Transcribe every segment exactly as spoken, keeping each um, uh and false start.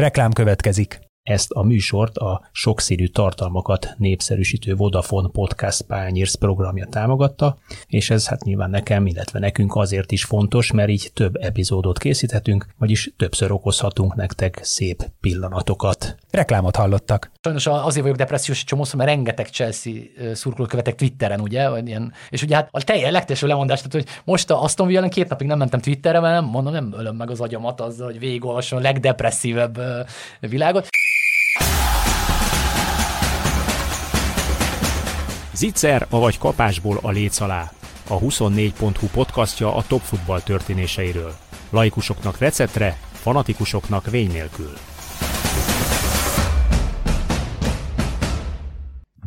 Reklám következik. Ezt a műsort a sokszínű tartalmakat népszerűsítő Vodafone Podcast Pányérsz programja támogatta, és ez hát nyilván nekem, illetve nekünk azért is fontos, mert így több epizódot készíthetünk, vagyis többször okozhatunk nektek szép pillanatokat. Reklámot hallottak. Sajnos azért vagyok depressziós, csomószor, mert rengeteg Chelsea szurkoló követek Twitteren, ugye? Ilyen, és ugye hát a teljes legteljeső lemondás, tehát hogy most a Aston Villa két napig nem mentem Twitterre, mert mondom, nem ölöm meg az agyamat azzal, hogy végigolvasom a legdepresszívebb világot. Zicser, avagy kapásból a léc alá. A huszonnégy pont hu podcastja a top futball történéseiről. Laikusoknak receptre, fanatikusoknak vény nélkül.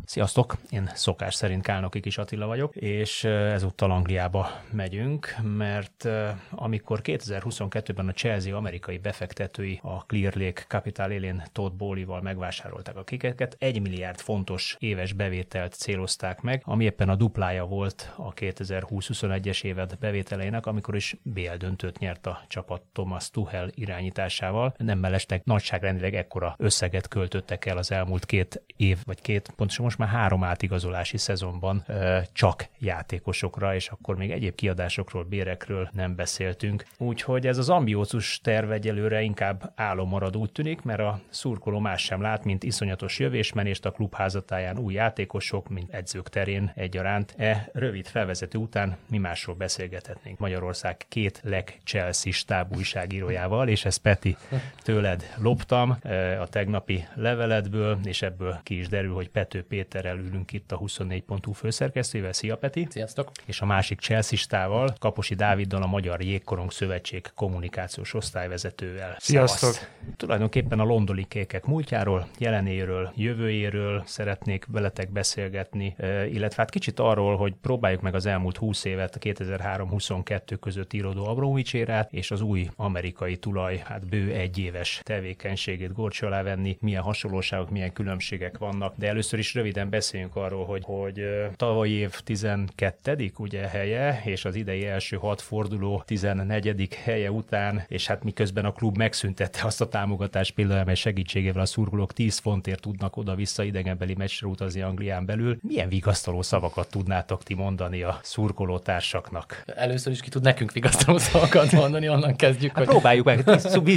Sziasztok! Én szokás szerint Kálnoki Kis Attila vagyok, és ezúttal Angliába megyünk, mert amikor kétezer-huszonkettőben a Chelsea amerikai befektetői a Clear Lake Capital élén Todd Bowley-val megvásárolták a Kikeket, egy milliárd fontos éves bevételt célozták meg, ami éppen a duplája volt a kétezer-húsz-huszonegyes évad bevételeinek, amikor is bé el döntőt nyert a csapat Thomas Tuchel irányításával. Nem mellesleg nagyságrendileg ekkora összeget költöttek el az elmúlt két év, vagy két, pontosan most már három átigazolási szezonban ö, csak játékosokra, és akkor még egyéb kiadásokról, bérekről nem beszéltünk. Úgyhogy ez az ambiózus terv egyelőre inkább álommarad úgy tűnik, mert a szurkoló más sem lát, mint iszonyatos jövésmenést a klub házatáján új játékosok, mint edzők terén egyaránt. E rövid felvezető után mi másról beszélgethetnénk Magyarország két legchelsea's tábújságírójával, és ez Peti, tőled loptam ö, a tegnapi leveledből, és ebből ki is derül, hogy Pető Péter Péterrel ülünk itt a huszonnégy pont hu főszerkesztővel. Szia, Peti! Sziasztok! És a másik Chelsea-stával, Kaposi Dáviddal, a Magyar Jégkorong Szövetség kommunikációs osztályvezetővel. Sziasztok! Szavaszt. Tulajdonképpen a londoni kékek múltjáról, jelenéről, jövőjéről szeretnék veletek beszélgetni, illetve hát kicsit arról, hogy próbáljuk meg az elmúlt húsz évet, a kétezer-három-huszonkettő között íródó Abramovich érát és az új amerikai tulaj, hát bő egy éves tevékenységét górcső alá venni, milyen hasonlóságok, milyen különbségek vannak, de először is röviden beszéljünk arról, hogy, hogy tavalyi év tizenkettedik ugye helye, és az idei első hat forduló tizennegyedik helye után, és hát miközben a klub megszüntette azt a támogatás például, mely segítségével a szurkolók tíz fontért tudnak oda-vissza idegenbeli meccsre utazni Anglián belül. Milyen vigasztaló szavakat tudnátok ti mondani a szurkolótársaknak? Először is ki tud nekünk vigasztaló szavakat mondani, onnan kezdjük. Hát hogy... próbáljuk meg,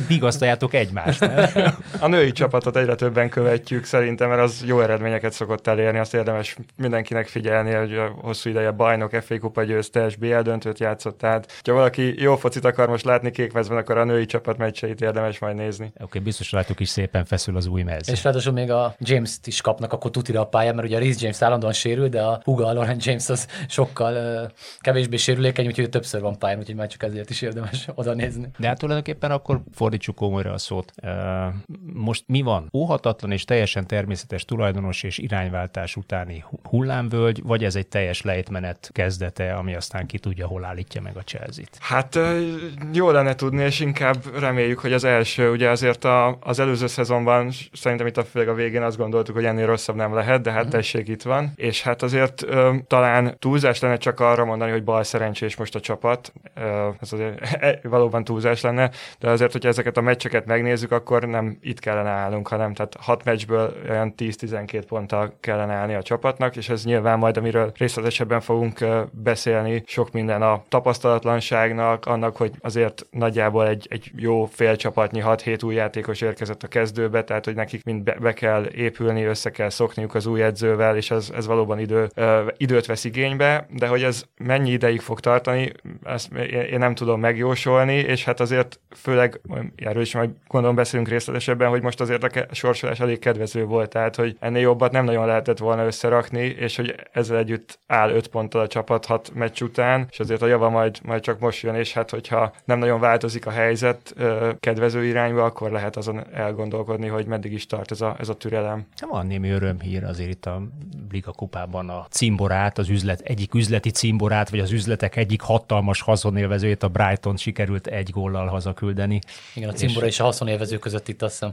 vigasztaljátok egymást. Ne? A női csapatot egyre többen követjük szerintem, mert az jó eredményeket szokott elérni, azt érdemes mindenkinek figyelni, hogy a hosszú ideje bajnok, ef á kupa győztes, bé el döntőt játszott, tehát ha valaki jó focit akar most látni kékmezben, akkor a női csapat meccseit érdemes majd nézni. Oké, okay, biztos látjuk is szépen feszül az új mez. És ráadásul még a James-t is kapnak akkor tutira a pályán, mert ugye a Reece James állandóan sérül, de a húga, a Lauren James az sokkal uh, kevésbé sérülékeny, úgyhogy többször van pályán, úgyhogy már csak ezért is érdemes oda nézni. De hát tulajdonképpen akkor fordítsuk komolyra a szót. Uh, most mi van? Óhatatlan és teljesen természetes tulajdonos és irány váltás utáni hullámvölgy, vagy ez egy teljes lejtmenet kezdete, ami aztán ki tudja, hol állítja meg a Chelsea-t? Hát jól lenne tudni, és inkább reméljük, hogy az első, ugye azért a, az előző szezonban, szerintem itt a főleg a végén azt gondoltuk, hogy ennél rosszabb nem lehet, de hát tessék, itt van, és hát azért ö, talán túlzás lenne csak arra mondani, hogy bal szerencsés most a csapat, ö, ez azért e, valóban túlzás lenne, de azért, hogyha ezeket a meccseket megnézzük, akkor nem itt kellene állunk, hanem tehát hat meccsből olyan tíz-tizenkét ponttal kellene állni a csapatnak, és ez nyilván majd, amiről részletesebben fogunk beszélni, sok minden a tapasztalatlanságnak, annak, hogy azért nagyjából egy, egy jó fél csapatnyi hat-hét új játékos érkezett a kezdőbe, tehát hogy nekik mind be, be kell épülni, össze kell szokniuk az új edzővel, és ez, ez valóban idő, ö, időt vesz igénybe, de hogy ez mennyi ideig fog tartani, ezt én nem tudom megjósolni, és hát azért főleg, erről is majd gondolom beszélünk részletesebben, hogy most azért a ke- sorsolás elég kedvező volt, tehát hogy ennél jobbat nem nagyon lehetett volna összerakni, és hogy ezzel együtt áll öt ponttal a csapat hat meccs után, és azért a java majd, majd csak most jön, és hát hogyha nem nagyon változik a helyzet ö, kedvező irányba, akkor lehet azon elgondolkodni, hogy meddig is tart ez a, ez a türelem. Van némi örömhír azért itt a Liga kupában, a cimborát, az üzlet, egyik üzleti cimborát, vagy az üzletek egyik hatalmas haszonélvezőjét, a Brightont sikerült egy góllal hazaküldeni. Igen, a cimbora és, és a haszonélvező között itt azt hiszem.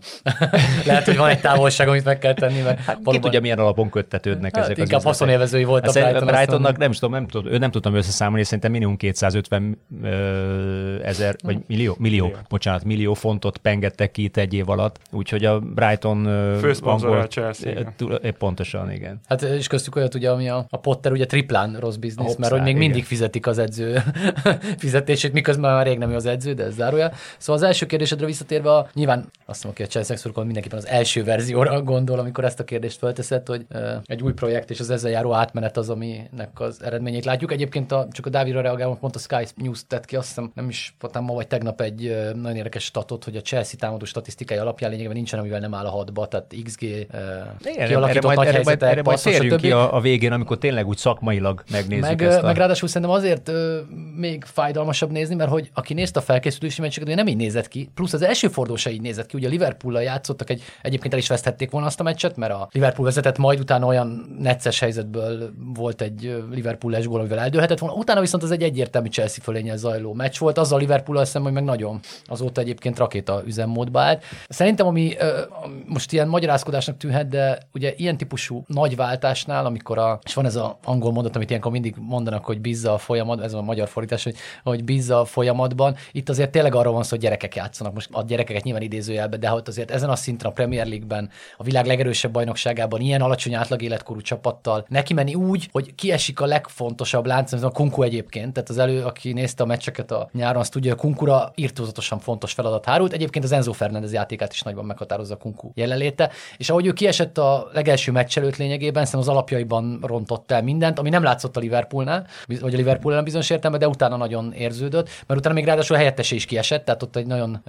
Lehet, hogy van egy távolság, amit meg kell tenni, mert hát, valóban... ki tudja, milyen alapon köttetődnek hát ezek az üzletek. Haszonélvezői voltak Brighton. Brightonnak nem tudom, nem tudom, nem tudtam összeszámolni, szerintem minimum kétszázötven ezer, vagy millió, millió, millió, bocsánat, millió fontot pengettek ki itt egy év alatt, úgyhogy a Brighton... Főszponzora a Chelsea. Pontosan, igen. Hát és köztük olyat ugye, ami a, a Potter ugye triplán rossz biznisz, mert hogy még igen. mindig fizetik az edző fizetését, miközben már rég nem az edző, de ez zárója. Szóval az első kérdésedre visszatérve, a, nyilván azt mondom, hogy a Chelsea szurkoló mindenképpen az első verzióra gondol, amikor ezt a kérdést felteszed, hogy e, egy új projekt és az ezzel járó átmenet az, aminek az eredményét látjuk. Egyébként a, csak a Dávidra reagálom, pont a Sky News tett ki, azt hiszem, nem is voltam ma vagy tegnap egy e, nagyon érdekes statot, hogy a Chelsea támadó statisztikai alapján lényegében nincsen, amivel nem áll a hatba, tehát iksz gé e, igen, kialakított erre majd, nagy helyzetek, erre majd, erre majd ki a, a végén, amikor tényleg úgy szakmailag megnézzük meg, ezt. A... Meg ráadásul szerintem azért ö, még fájdalmasabb nézni, mert hogy aki nézte a felkészülési meccseket, ugye nem így nézett ki, plusz az első forduló se így nézett ki, ugye a Liverpoollal játszottak, egy, egyébként el is veszthették volna azt a meccset, mert a Liverpool vezetett, majd utána olyan necces helyzetből volt egy Liverpool-es gól, amivel eldőlhetett volna, utána viszont az egy egyértelmű Chelsea fölénnyel zajló meccs volt, azzal a Liverpool-al szemben, hogy meg nagyon azóta egyébként rakéta üzemmódba állt. Szerintem, ami ö, most ilyen magyarázkodásnak tűnhet, de ugye ilyen típusú nagy váltásnál, amikor a, és van ez az angol mondat, amit ilyenkor mindig mondanak, hogy bízza a folyamatban, ez a magyar fordítás, hogy, hogy bízza a folyamatban, itt azért tényleg arról van szó, hogy gyerekek játszanak, most a gyerekeket nyilván idézőjelben, de hogy azért ezen a szinten a Premier League-ben, a világ legerősebb bajnokságában ilyen alacsony átlag életkorú csapattal neki menni úgy, hogy kiesik a legfontosabb láncszem, a Kunku egyébként, tehát az elő, aki nézte a meccseket a nyáron, azt tudja, a Kunkura irtózatosan fontos feladat hárult, egyébként az Enzo Fernández játékát is nagyban meghatározza a Kunku jelenléte, és ahogy ő kiesett a legelső meccs előtt lényegében, szerintem az alapjaiban rontott el mindent, ami nem látszott a Liverpoolnál, vagy a Liverpoolnál bizonyos értelme, de utána nagyon érződött, mert utána még ráadásul a helyettese is kiesett, tehát ott egy nagyon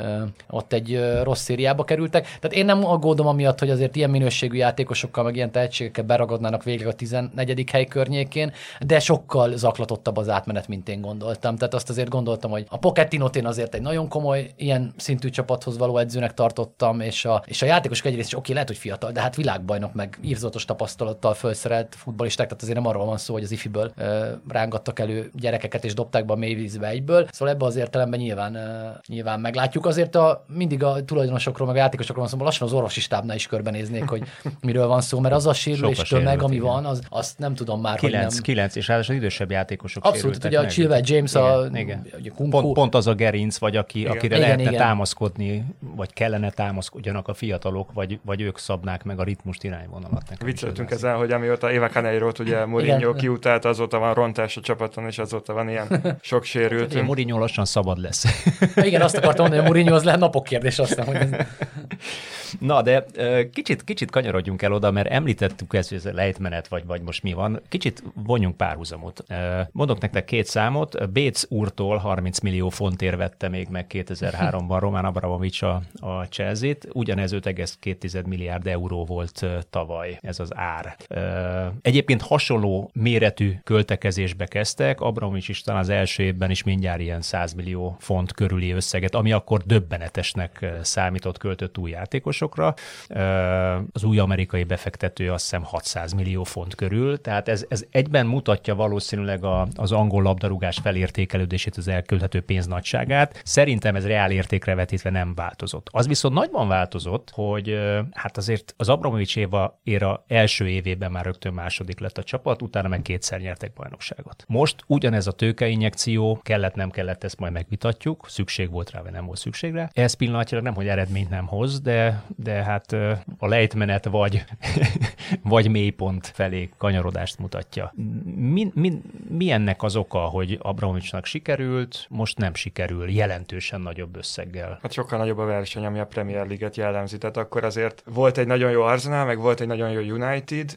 ott egy rossz szériába kerültek. Tehát én nem aggódom amiatt, hogy azért ilyen minőségű játékosokkal, meg ilyen tehetségekkel beragadnának végleg a tizennegyedik hely környékén, de sokkal zaklatottabb az átmenet, mint én gondoltam. Tehát azt azért gondoltam, hogy a Pochettinót én azért egy nagyon komoly ilyen szintű csapathoz való edzőnek tartottam, és a, és a játékosok egyrészt is oké, lehet, hogy fiatal, de hát világbajnok meg írzatos tapasztalattal felszerelt futballisták, tehát azért nem arról van szó, hogy az ifiből ö, rángattak elő gyerekeket és dobták be a mély vízbe egyből. Szóval ebbe az értelemben nyilván, ö, nyilván meglátjuk. Azért a, mindig a tulajdonosokról, meg a játékosokról van szó, lassan az orvosi stábnál is körbenéznék, hogy miről van szó, mert az a sérülés tömeg, ami igen. van, az, azt nem tudom már, kilenc, hogy nem. kilenc, és ráadásul idősebb játékosok abszolút, sérültek. Abszolút, ugye a Chilwell James, igen, a, igen. a Kunku. Pont, pont az a gerinc, vagy aki, igen. akire igen, lehetne igen. támaszkodni, vagy kellene támaszkodjanak a fiatalok, vagy, vagy ők szabnák meg a ritmust irányvonalat. Vicceltünk ezzel, hogy amióta Éva Caneirót ugye Mourinho kiutálta, azóta van rontás a csapaton, és azóta van ilyen sok sérült. Mourinho lassan szabad lesz. Igen, azt akartam mondani, hogy Mourinho az lehet napok kérdés, aztán, hogy ez... Na, de kicsit, kicsit kanyarodjunk el oda, mert említettük ezt, hogy ez lejtmenet, vagy, vagy most mi van. Kicsit vonjunk párhuzamot. Mondok nektek két számot. Bates úrtól harminc millió fontért vette még meg kétezer-háromban Roman Abramovich a, a Chelsea-t. Ugyanez öt egész két milliárd euró volt tavaly ez az ár. Egyébként hasonló méretű költekezésbe kezdtek. Abramovich is talán az első évben is mindjárt ilyen száz millió font körüli összeget, ami akkor döbbenetesnek számított, költött új játékosokra. Az új amerikai befektető azt hiszem hatszáz millió font körül, tehát ez, ez egyben mutatja valószínűleg a, az angol labdarúgás felértékelődését, az elkölthető pénz nagyságát. Szerintem ez reál értékre vetítve nem változott. Az viszont nagyban változott, hogy hát azért az Abramovich éva éra első évében már rögtön második lett a csapat, utána meg kétszer nyertek bajnokságot. Most ugyanez a tőkeinjekció, kellett, nem kellett, ezt majd megvitatjuk, szükség volt rá, vagy nem volt szükségre. Ez pillanatilag nem, hogy eredményt nem hoz, de, de hát a lejtmenet vagy, vagy mélypont felé kanyarodást mutatja. Mi, mi, mi ennek az oka, hogy Abramovichnak sikerült, most nem sikerül jelentősen nagyobb összeggel? Hát sokkal nagyobb a verseny, ami a Premier League-et jellemzi, tehát akkor azért volt egy nagyon jó Arsenal, meg volt egy nagyon jó United,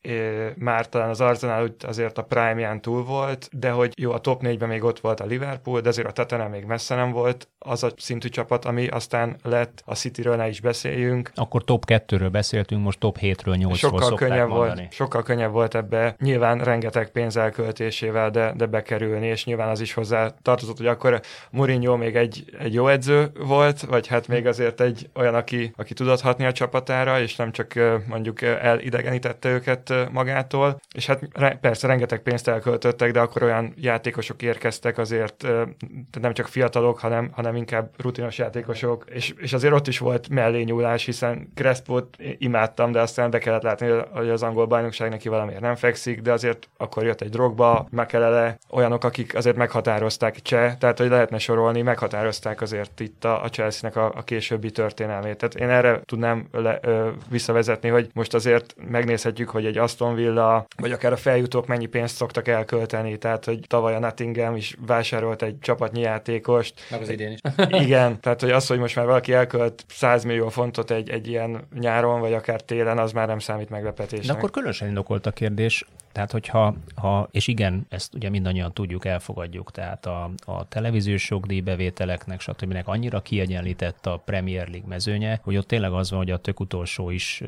már talán az Arsenal azért a prime-ján túl volt, de hogy jó, a top négyben még ott volt a Liverpool, de azért a Tottenham még messze nem volt az a szintű csapat, ami aztán lett, a Cityről ne is beszéljünk. Akkor top kettőről beszéltünk, most top hétről nyolcról szokták mondani. Sokkal könnyebb volt ebbe, nyilván rengeteg pénz elköltésével, de, de bekerülni, és nyilván az is hozzá tartozott, hogy akkor Mourinho még egy, egy jó edző volt, vagy hát még azért egy olyan, aki, aki tudott hatni a csapatára, és nem csak mondjuk elidegenítette őket magától, és hát re, persze rengeteg pénzt elköltöttek, de akkor olyan játékosok érkeztek azért, nem csak fiatalok, hanem, hanem inkább rutinos játékosok, és, és azért ott is volt mellényúlás, hiszen Crespo-t imádtam, de aztán be kellett látni, hogy hogy az angol bajnokság neki valamiért nem fekszik, de azért akkor jött egy Drogba, Makelele, olyanok, akik azért meghatározták Cseh, tehát hogy lehetne sorolni, meghatározták azért itt a, a Chelsea-nek a, a későbbi történelmét. Tehát én erre tudnám le, ö, visszavezetni, hogy most azért megnézhetjük, hogy egy Aston Villa, vagy akár a feljutók mennyi pénzt szoktak elkölteni, tehát hogy tavaly a Nottingham is vásárolt egy csapatnyi játékost. Meg az idén is. Igen, tehát hogy az, hogy most már valaki elkölt száz millió fontot egy, egy ilyen nyáron, vagy akár télen, az már nem számít meglepetésnek. De akkor különösen indokolt a kérdés, tehát hogyha, ha, és igen, ezt ugye mindannyian tudjuk, elfogadjuk, tehát a, a televíziós jogdíjbevételeknek, stb. Annyira kiegyenlített a Premier League mezőnye, hogy ott tényleg az van, hogy a tök utolsó is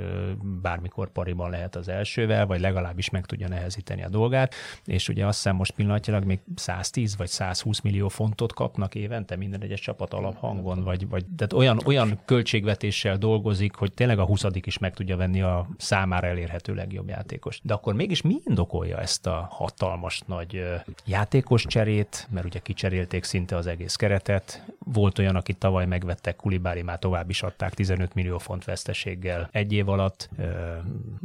bármikor pariban lehet az elsővel, vagy legalábbis meg tudja nehezíteni a dolgát, és ugye azt hiszem most pillanatilag még száztíz vagy százhúsz millió fontot kapnak évente minden egyes csapat alaphangon, vagy, vagy tehát olyan, olyan költségvetéssel dolgozik, hogy tényleg a huszadik is meg tudja venni a számára elérhető legjobb játékos. De akkor mégis mi indokolja ezt a hatalmas nagy játékos cserét, mert ugye kicserélték szinte az egész keretet. Volt olyan, akit tavaly megvettek, Kulibári már tovább is adták tizenöt millió font veszteséggel egy év alatt,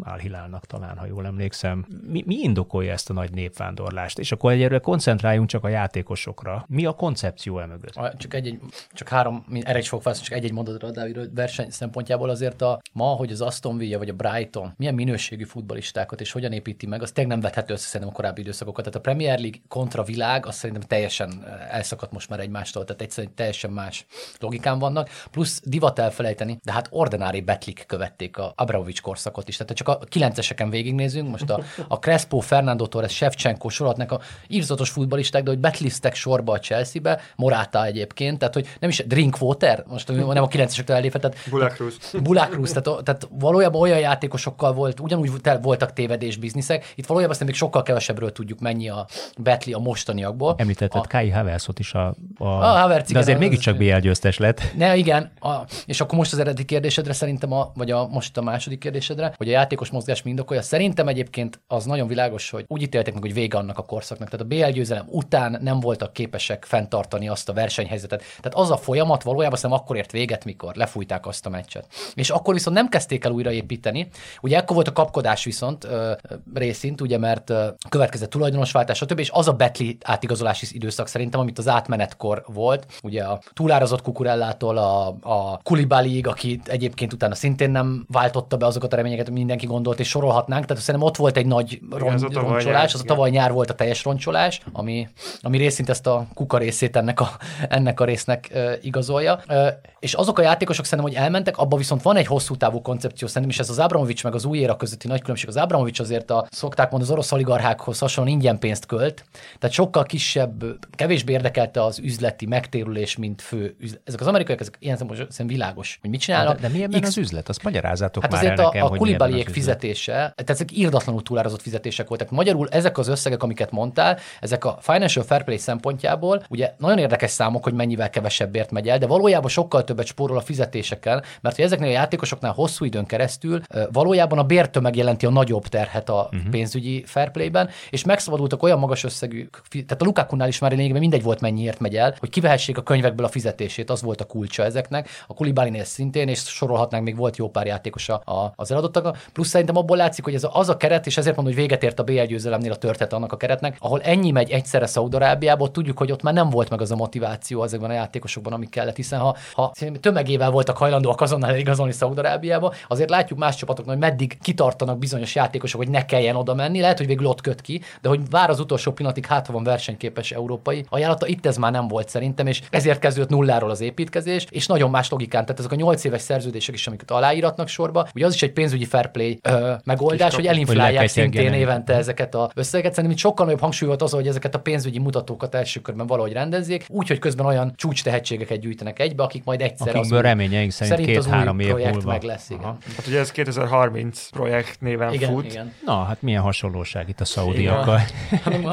Al-Hilálnak talán, ha jól emlékszem. Mi, mi indokolja ezt a nagy népvándorlást? És akkor egyelőre koncentráljunk csak a játékosokra. Mi a koncepció e mögött? Csak egy-egy, csak három, erre is fogok csak egy-egy mondatra, de verseny szempontjából azért a ma, hogy az Aston Villa vagy a Brighton milyen minőségű futballistákat és hogyan építi meg, az tényleg nem vethető össze szerintem a korábbi időszakokat. Tehát a Premier League kontra világ, az szerintem teljesen elszakadt most már egymástól, tehát egyszerűen teljesen más logikán vannak. Plusz divat elfelejteni, de hát ordinári betlik követték a Abramovich korszakot is. Tehát csak a kilenceseken végignézünk, most a, a Crespo, Fernando Torres, Shevchenko sorolhatnak a írzatos futballisták, de hogy betliztek sorba a Chelsea-be, Morata egyébként, tehát hogy nem is Drinkwater, most nem a kilencesektől elépve, tehát Bulakruz. Bulakruz, tehát, tehát valójában olyan játékosokkal volt, ugyanúgy voltak tévedés bizniszek. Itt valójában aztán még sokkal kevesebbről tudjuk, mennyi a betli a mostaniakból. Említetted Kai Havertzot is a, a... a Havertz, de azért mégiscsak bé el győztes lett. Ne, igen. A, és akkor most az eredeti kérdésedre szerintem, a, vagy a, most a második kérdésedre, hogy a játékos mozgás mindokolja. Szerintem egyébként az nagyon világos, hogy úgy ítéltek meg, hogy vége annak a korszaknak. Tehát a bé el győzelem után nem voltak képesek fenntartani azt a versenyhelyzetet. Tehát az a folyamat valójában szerintem akkor ért véget, mikor lefújták azt a meccset. És akkor viszont nem kezdték el újraépíteni. Ugye akkor volt a kapkodás viszont ö, részint, ugye, mert ö, következett tulajdonosváltás, stb. És az a betli átigazolási időszak szerintem, amit az átmenetkor volt, ugye a túlárazott Kukurellától a, a Kulibaliig, aki egyébként utána szintén nem váltotta be azokat a reményeket, amit mindenki gondolt, és sorolhatnánk. Tehát szerintem ott volt egy nagy ron, igen, roncsolás, az a tavaly nyár volt a teljes roncsolás, ami, ami részint ezt a kuka részét ennek a, ennek a résznek ö, igazolja. Ö, és azok a játékosok szerintem, hogy elmentek, abban viszont van egy hosszú távú koncepció szerintem, és ez az Abramovich meg az új éra közötti nagy különbség. Az Abramovich azért a, szokták mondani, az orosz oligarchákhoz hasonlóan ingyen pénzt költ, tehát sokkal kisebb, kevésbé érdekelte az üzleti megtérülés, mint fő üzlet. Ezek az amerikaiak, ezek ilyen szempontból világos, hogy mit csinálnak. De, de milyen X... az üzlet? Azt magyarázatok hát már el nekem, a, a Kulibaliék fizetése, tehát ezek irdatlanul túlárazott fizetések voltak. Magyarul ezek az összegek, amiket mondtál, ezek a financial fair play szempontjából, ugye nagyon érdekes számok, hogy mennyivel kevesebbért megy el, de valójában sokkal többet spórol a fizetésekkel, mert hogy ezeknél a játékosoknál hosszú időn keresztül valójában a bértömeg jelenti a nagyobb terhet a uh-huh. pénzügyi fair play-ben, és megszabadultak olyan magas összegű, tehát a Lukákunál is már lényegében mindegy volt, mennyiért megy el, hogy kivehessék a könyvekből a fizetését, az volt a kulcsa ezeknek. A Kulibalinél szintén, és sorolhatnánk, még volt jó pár játékos a, az eladottaknak. Plusz szerintem abból látszik, hogy ez az a keret, és ezért mondom, hogy véget ért a bé el győzelemnél a történet annak a keretnek, ahol ennyi megy egyszerre Szaúd-Arábiába, tudjuk, hogy ott már nem volt meg az a motiváció ezekben a játékosokban, ami kellett, hiszen ha, ha tömegével voltak hajlandóak azonnal igazolni Szaúd-Arábiába, azért látjuk más csapatoknak, hogy meddig kitartanak bizonyos játékosok, hogy ne kelljen oda menni, lehet, hogy végül ott köt ki, de hogy vár az utolsó pillanatig, hát ha van versenyképes európai ajánlata, itt ez már nem volt szerintem, és ezért kezdődött nulláról az építkezés, és nagyon más logikán, tehát ezek a nyolc éves szerződések is, amiket aláíratnak sorba, ugye az is egy pénzügyi fair play ö, megoldás, hogy elinflálják szintén évente ezeket a összegeket. Szerintem itt sokkal nagyobb hangsúly volt az, hogy ezeket a pénzügyi mutatókat első körben valahogy rendezzék, úgyhogy közben olyan csúcs tehetségeket gyűjtenek egybe, akik majd egyszer az reményeink szerint két-három év múlva meg lesz. Igen. Hát ugye ez kétezer-harminc projekt néven igen, fut. Igen. Na, hát milyen hasonlóság itt a szaúdiakkal.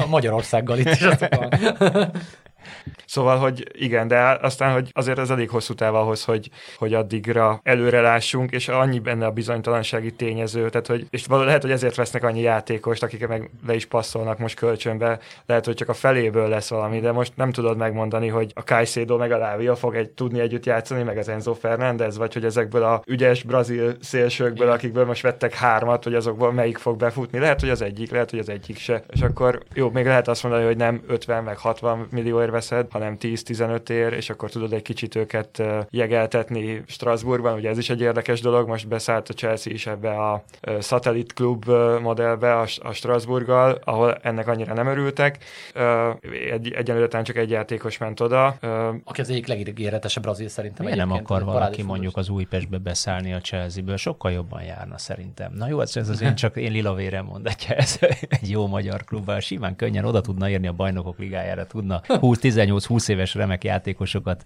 Magyarországgal itt is. Szóval, hogy igen, de aztán, hogy azért ez elég hosszú táv ahhoz, hogy, hogy addigra előrelássunk, és annyi benne a bizonytalansági tényező, tehát, hogy, és lehet, hogy ezért vesznek annyi játékost, akik meg le is passzolnak most kölcsönbe, lehet, hogy csak a feléből lesz valami, de most nem tudod megmondani, hogy a Caicedo meg a Lávia fog egy, tudni együtt játszani, meg az Enzo Fernández, vagy hogy ezekből a ügyes brazil szélsőkből, akikből most vettek hármat, hogy azokból melyik fog befutni, lehet, hogy az egyik, lehet, hogy az egyik se. És akkor jó, még lehet azt mondani, hogy nem ötven meg hatvan millióért veszed, hanem tíz-tizenöt ér, és akkor tudod egy kicsit őket jegeltetni Strasbourgban, ugye ez is egy érdekes dolog, most beszállt a Chelsea is ebbe a szatellit klub modellbe a Strasbourggal, ahol ennek annyira nem örültek. Egy, egyenlőre csak egy játékos ment oda. Aki az egyik legígéretesebb brazil szerintem. Miért nem akar valaki mondjuk az Újpestbe beszállni a Chelsea-ből? Sokkal jobban járna szerintem. Na jó, ez az én csak én lilavére mondatja, ez egy jó magyar klubban simán könnyen oda tudna érni a Bajnokok Ligájára, tudna húsz-tizennyolc-húsz éves remek játékosokat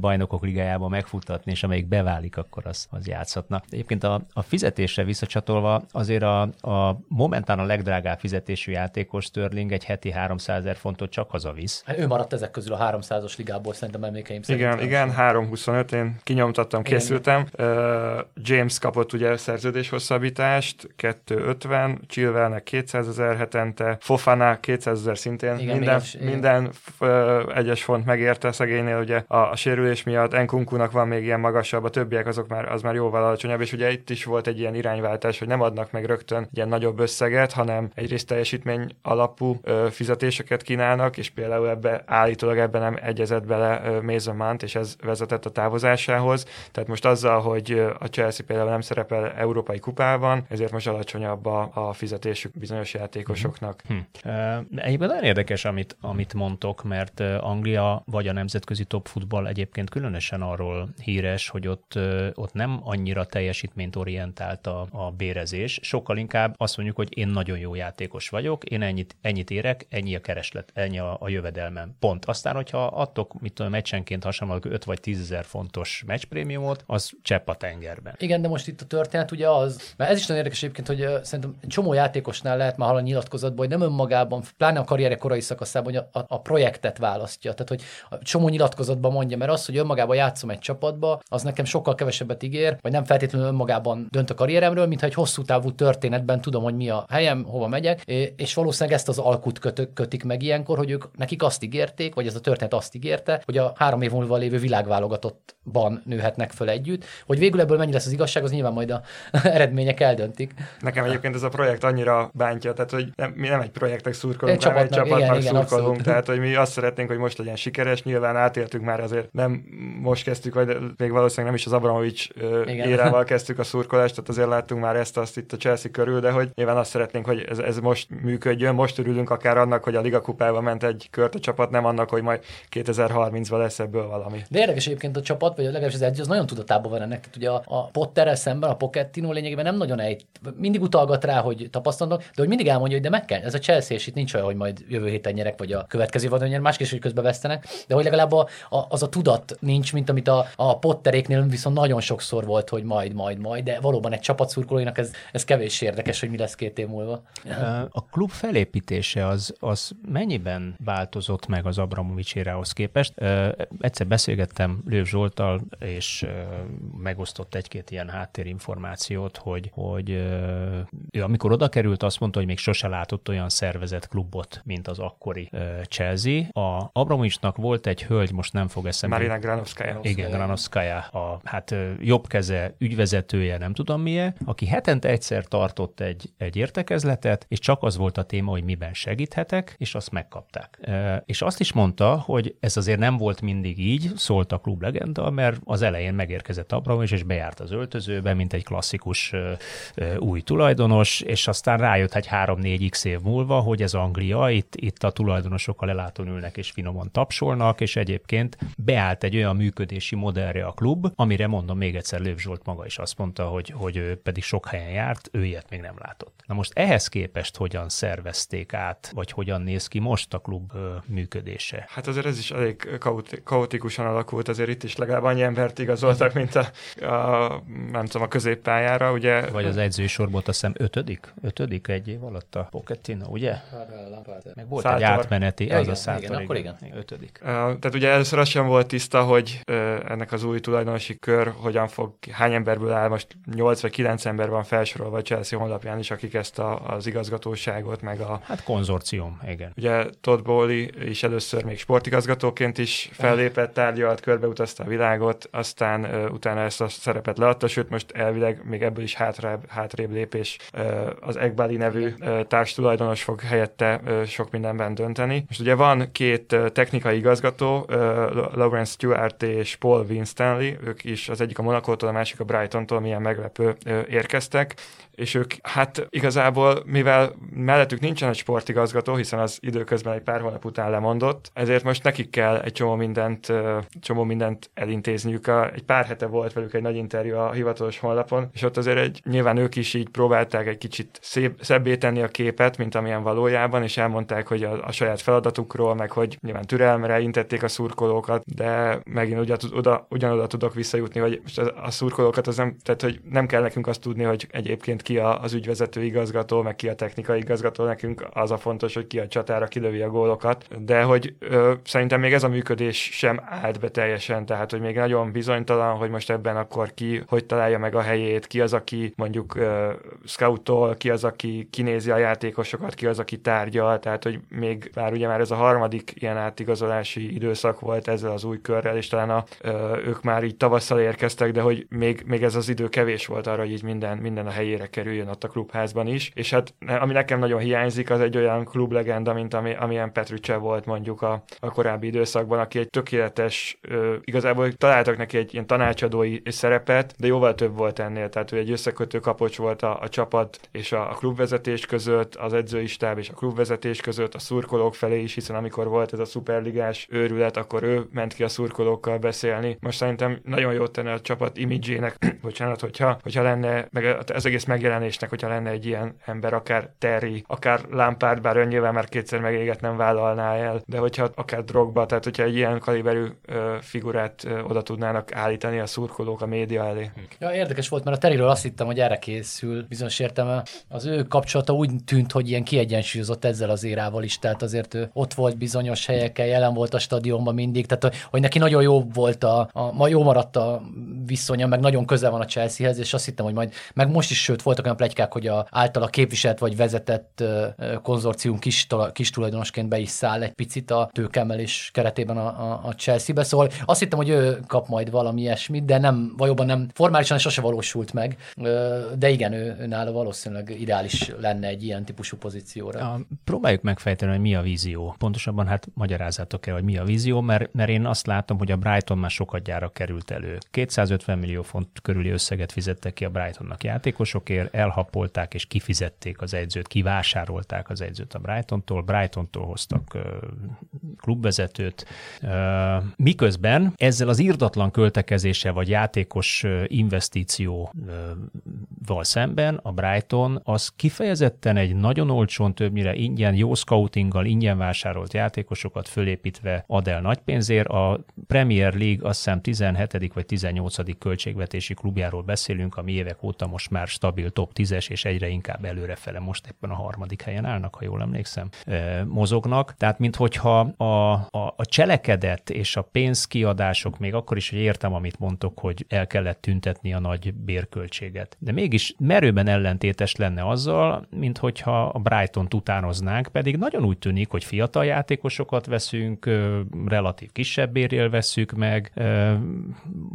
Bajnokok Ligájába megfuttatni, és amelyik beválik, akkor az, az játszhatna. Egyébként a, a fizetésre visszacsatolva azért a, a momentán a legdrágább fizetésű játékos Sterling egy heti háromszázezer fontot csak hazavisz. Ő maradt ezek közül a háromszázas ligából szerintem emlékeim szerint. Igen, igen, három huszonöt, én kinyomtattam, készültem. Uh, James kapott ugye szerződés hosszabbítást, kettő ötven, Chilwellnek kétszázezer hetente, Fofana kétszázezer szintén, igen, minden, is, minden f- egyes font megérte szegénynél ugye a, a sérülés miatt, Nkunkunak van még ilyen magasabb, a többiek azok már, az már jóval alacsonyabb, és ugye itt is volt egy ilyen irányváltás, hogy nem adnak meg rögtön ilyen nagyobb összeget, hanem egyrészt teljesítmény alapú ö, fizetéseket kínálnak, és például ebbe állítólag ebben nem egyezett bele ö, Mason Mount, és ez vezetett a távozásához, tehát most azzal, hogy a Chelsea például nem szerepel európai kupában, ezért most alacsonyabb a, a fizetésük bizonyos játékosoknak. Hmm. Egyébként nagyon érdekes, amit, amit mondtok, mert Anglia vagy a nemzetközi top futball egyébként különösen arról híres, hogy ott, ott nem annyira teljesítményt orientált a, a bérezés, sokkal inkább azt mondjuk, hogy én nagyon jó játékos vagyok, én ennyit, ennyit érek, ennyi a kereslet, ennyi a, a jövedelmem. Pont. Aztán, hogyha adtok, mit tudom, meccsenként hasonlóan öt vagy tízezer fontos meccsprémiumot, az csepp a tengerben. Igen, de most itt a történet ugye az, mert ez is nagyon érdekes egyébként, hogy szerintem csomó játékosnál lehet már hallani nyilatkozatban, hogy nem önmagában, pláne a karrierje korai szakaszában, hogy a, a projektet választja. Tehát, hogy a csomó nyilatkozatban mondja, mert az, hogy önmagában játszom egy csapatba, az nekem sokkal kevesebbet ígér, vagy nem feltétlenül önmagában dönt a karrieremről, mintha egy hosszú távú történetben tudom, hogy mi a helyem, hova megyek, és valószínűleg ezt az alkut kötök, kötik meg ilyenkor, hogy ők nekik azt ígérték, vagy ez a történet azt ígérte, hogy a három év múlva lévő világválogatottban nőhetnek föl együtt, hogy végül ebből mennyi lesz az igazság, az nyilván majd a eredmények eldöntik. Nekem egyébként ez a projekt annyira bántja, tehát hogy nem, mi nem egy projektek szurkolunk, hanem egy csapatnak szurkolunk, igen, tehát hogy mi azt szeretnénk, hogy most legyen sikeres, nyilván átértük már azért, nem most kezdtük, vagy még valószínűleg nem is az Abramovics érával kezdtük a szurkolást, tehát azért láttunk már ezt azt itt a Chelsea körül, de hogy nyilván azt szeretnénk, hogy ez, ez most működjön, most örülünk akár annak, hogy a Liga kupába ment egy kört a csapat, nem annak, hogy majd kétezer-harmincban lesz ebből valami. De érdekes egyébként a csapat, vagy legalábbis az edző az nagyon tudatában van ennek, tehát ugye a, a Potterrel szemben a Pochettino lényegében nem nagyon ejt, mindig utalgat rá, hogy tapasztalnak, de hogy mindig elmondja, hogy de meg kell, ez a Chelsea, és itt nincs olyan, hogy majd jövő héten nyerek, vagy a következő vadon nyer, másképp is, hogy közben vesztenek, de hogy legalább a, a, az a tudat nincs, mint amit a, a Potteréknél viszont nagyon sokszor volt, hogy majd, majd, majd, de valóban egy csapatszurkolóinak ez, ez kevés érdekes, hogy mi lesz két év múlva. A klub felépítése az, az mennyiben változott meg az Abramovics érához képest? Egyszer beszélgettem Lőv Zsolttal, és megosztott egy-két ilyen háttérinformációt, hogy, hogy ő amikor oda került, azt mondta, hogy még sose látott olyan szervezett klubot, mint az akkori Chelsea. A Abramovicsnak volt egy hölgy, most nem fog eszembe. Marina Granovskaya. Igen, Granovskaya. A hát jobb keze ügyvezetője, nem tudom milyen, aki hetente egyszer tartott egy, egy értekezletet, és csak az volt a téma, hogy miben segíthetek, és azt megkapták. És azt is mondta, hogy ez azért nem volt mindig így, szólt a klub legenda, mert az elején megérkezett Abramovics, és bejárt az öltözőbe, mint egy klasszikus új tulajdonos, és aztán rájött egy három-négy x év múlva, hogy ez Anglia, itt, itt a tulajdonosokkal elláton ülnek és finoman tapsolnak, és egyébként beállt egy olyan működési modellre a klub, amire mondom még egyszer, Lőv Zsolt maga is azt mondta, hogy, hogy ő pedig sok helyen járt, ő ilyet még nem látott. Na most ehhez képest hogyan szervezték át, vagy hogyan néz ki most a klub működése? Hát azért ez is elég kaoti- kaotikusan alakult, azért itt is legalább annyi embert igazoltak, mint a, a nem tudom, a középpályára, ugye? Vagy az edzői sorból azt hiszem ötödik? Ötödik egy év alatt a Pochettino, ugye? Meg volt Szátor. Egy átmeneti, az igen, a Szátor, akkor, akkor igen. igen. Ötödik. Uh, tehát ugye először az sem volt tiszta, hogy uh, ennek az új tulajdonosi kör hogyan fog, hány emberből áll, most nyolc vagy kilenc ember van felsorolva a Chelsea honlapján is, akik ezt a, az igazgatóságot, meg a... Hát konzorcium, igen. Ugye Todd Bowley is először még sportigazgatóként is fellépett, tárgyalt, körbeutazta a világot, aztán uh, utána ezt a szerepet leadta, sőt most elvileg még ebből is hátrább, hátrébb lépés uh, az Egbali nevű uh, társtulajdonos fog helyette uh, sok mindenben dönteni. Most ugye van két uh, technikai igazgató, uh, Lawrence Stewart és Paul Winstanley, ők is az egyik a Monacótól, a másik a Brightontól, milyen meglepő uh, érkeztek, és ők hát igazából, mivel mellettük nincsen egy sportigazgató, hiszen az időközben egy pár hónap után lemondott, ezért most nekik kell egy csomó mindent, uh, csomó mindent elintézniük. A, egy pár hete volt velük egy nagy interjú a hivatalos honlapon, és ott azért egy, nyilván ők is így próbálták egy kicsit szép, szebbé tenni a képet, mint amilyen valójában, és elmondták, hogy a, a saját feladatukról, meg hogy nyilván türelmre intették a szurkolókat, de megint ugyan, oda, ugyanoda tudok visszajutni, hogy most a, a szurkolókat az nem, tehát hogy nem kell nekünk azt tudni, hogy egyébként ki a, az ügyvezető igazgató, meg ki a technikai igazgató, nekünk az a fontos, hogy ki a csatára kilövi a gólokat, de hogy ö, szerintem még ez a működés sem állt be teljesen, tehát hogy még nagyon bizonytalan, hogy most ebben akkor ki, hogy találja meg a helyét, ki az, aki mondjuk uh, scoutol, ki az, aki kinézi a játékosokat, ki az, aki tárgyal, tehát hogy még már ugye már ez a harmadik ilyen átigazolási időszak volt ezzel az új körrel, és talán a, uh, ők már így tavasszal érkeztek, de hogy még, még ez az idő kevés volt arra, hogy így minden, minden a helyére kerüljön ott a klubházban is, és hát ami nekem nagyon hiányzik, az egy olyan klublegenda, mint ami, amilyen Petrücse volt mondjuk a, a korábbi időszakban, aki egy tökéletes, uh, igazából találtak neki egy ilyen tanácsadói szerepet, de jóval több volt ennél, tehát hogy egy összekötő kapocs volt a, a csapat és a, a klubvezetés között, az edzői stáb és a klubvezetés között, a szurkolók felé is, hiszen amikor volt ez a szuperligás őrület, akkor ő ment ki a szurkolókkal beszélni. Most szerintem nagyon jót tenne a csapat imidzsének, bocsánat, hogyha, hogyha lenne, meg az egész megjelenésnek, hogyha lenne egy ilyen ember, akár Terry, akár Lampard, bár ön nyilván már kétszer megéget nem vállalná el, de hogyha akár Drogba, tehát hogyha egy ilyen kaliberű ö, figurát ö, oda tudnának állítani a szurkolók a média elé. Ja, érdekes volt, mert a Terryről azt hittem, hogy erre készül bizonyos értelme. Az ő kapcsolata úgy tűnt, hogy ilyen kiegyensúlyozott ezzel az érával is, tehát azért ő ott volt bizonyos helyeken, jelen volt a stadionban mindig, tehát hogy neki nagyon jó volt a, a jó maradt a viszonya, meg nagyon közel van a Chelseahez, és azt hittem, hogy majd, meg most is, sőt, voltak olyan pletykák, hogy a, általa képviselt vagy vezetett konzorcium kis, kis tulajdonosként be is száll egy picit a tőkeemelés keretében a, a, a Chelsea-be, szóval azt hittem, hogy ő kap majd valami ilyesmit, de nem, valóban nem, formálisan sose valósult meg, de igen, ő, ő nála valószínűleg ideális lenne egy ilyen típusú pozícióra. Ja, próbáljuk megfejteni, hogy mi a vízió. Pontosabban hát magyarázzátok el, hogy mi a vízió, mert, mert én azt látom, hogy a Brighton már sokat gyára került elő. kétszázötven millió font körüli összeget fizettek ki a Brightonnak játékosokért, elhapolták és kifizették az edzőt, kivásárolták az edzőt a Brightontól, Brightontól hoztak klubvezetőt. Miközben ezzel az irdatlan költekezéssel vagy játékos investícióval szemben a Brighton az kifejezetten egy nagyon olcsón, többnyire ingyen, jó scoutinggal, ingyen vásárolt játékosokat fölépítve ad el nagy pénzért. A Premier League azt hiszem tizenhetedik vagy tizennyolcadik költségvetési klubjáról beszélünk, ami évek óta most már stabil top tízes, és egyre inkább előrefele, most éppen a harmadik helyen állnak, ha jól emlékszem, mozognak. Tehát minthogyha a, a, a cselekedet és a pénzkiadások, még akkor is, hogy értem, amit mondtok, hogy el kellett tüntetni a nagy bérköltséget. De mégis merőben ellentétes lenne azzal, minthogyha a Brightont utánoznánk, pedig nagyon úgy tűnik, hogy fiatal játékosokat veszünk, relatív kisebb bérrel vesszük meg,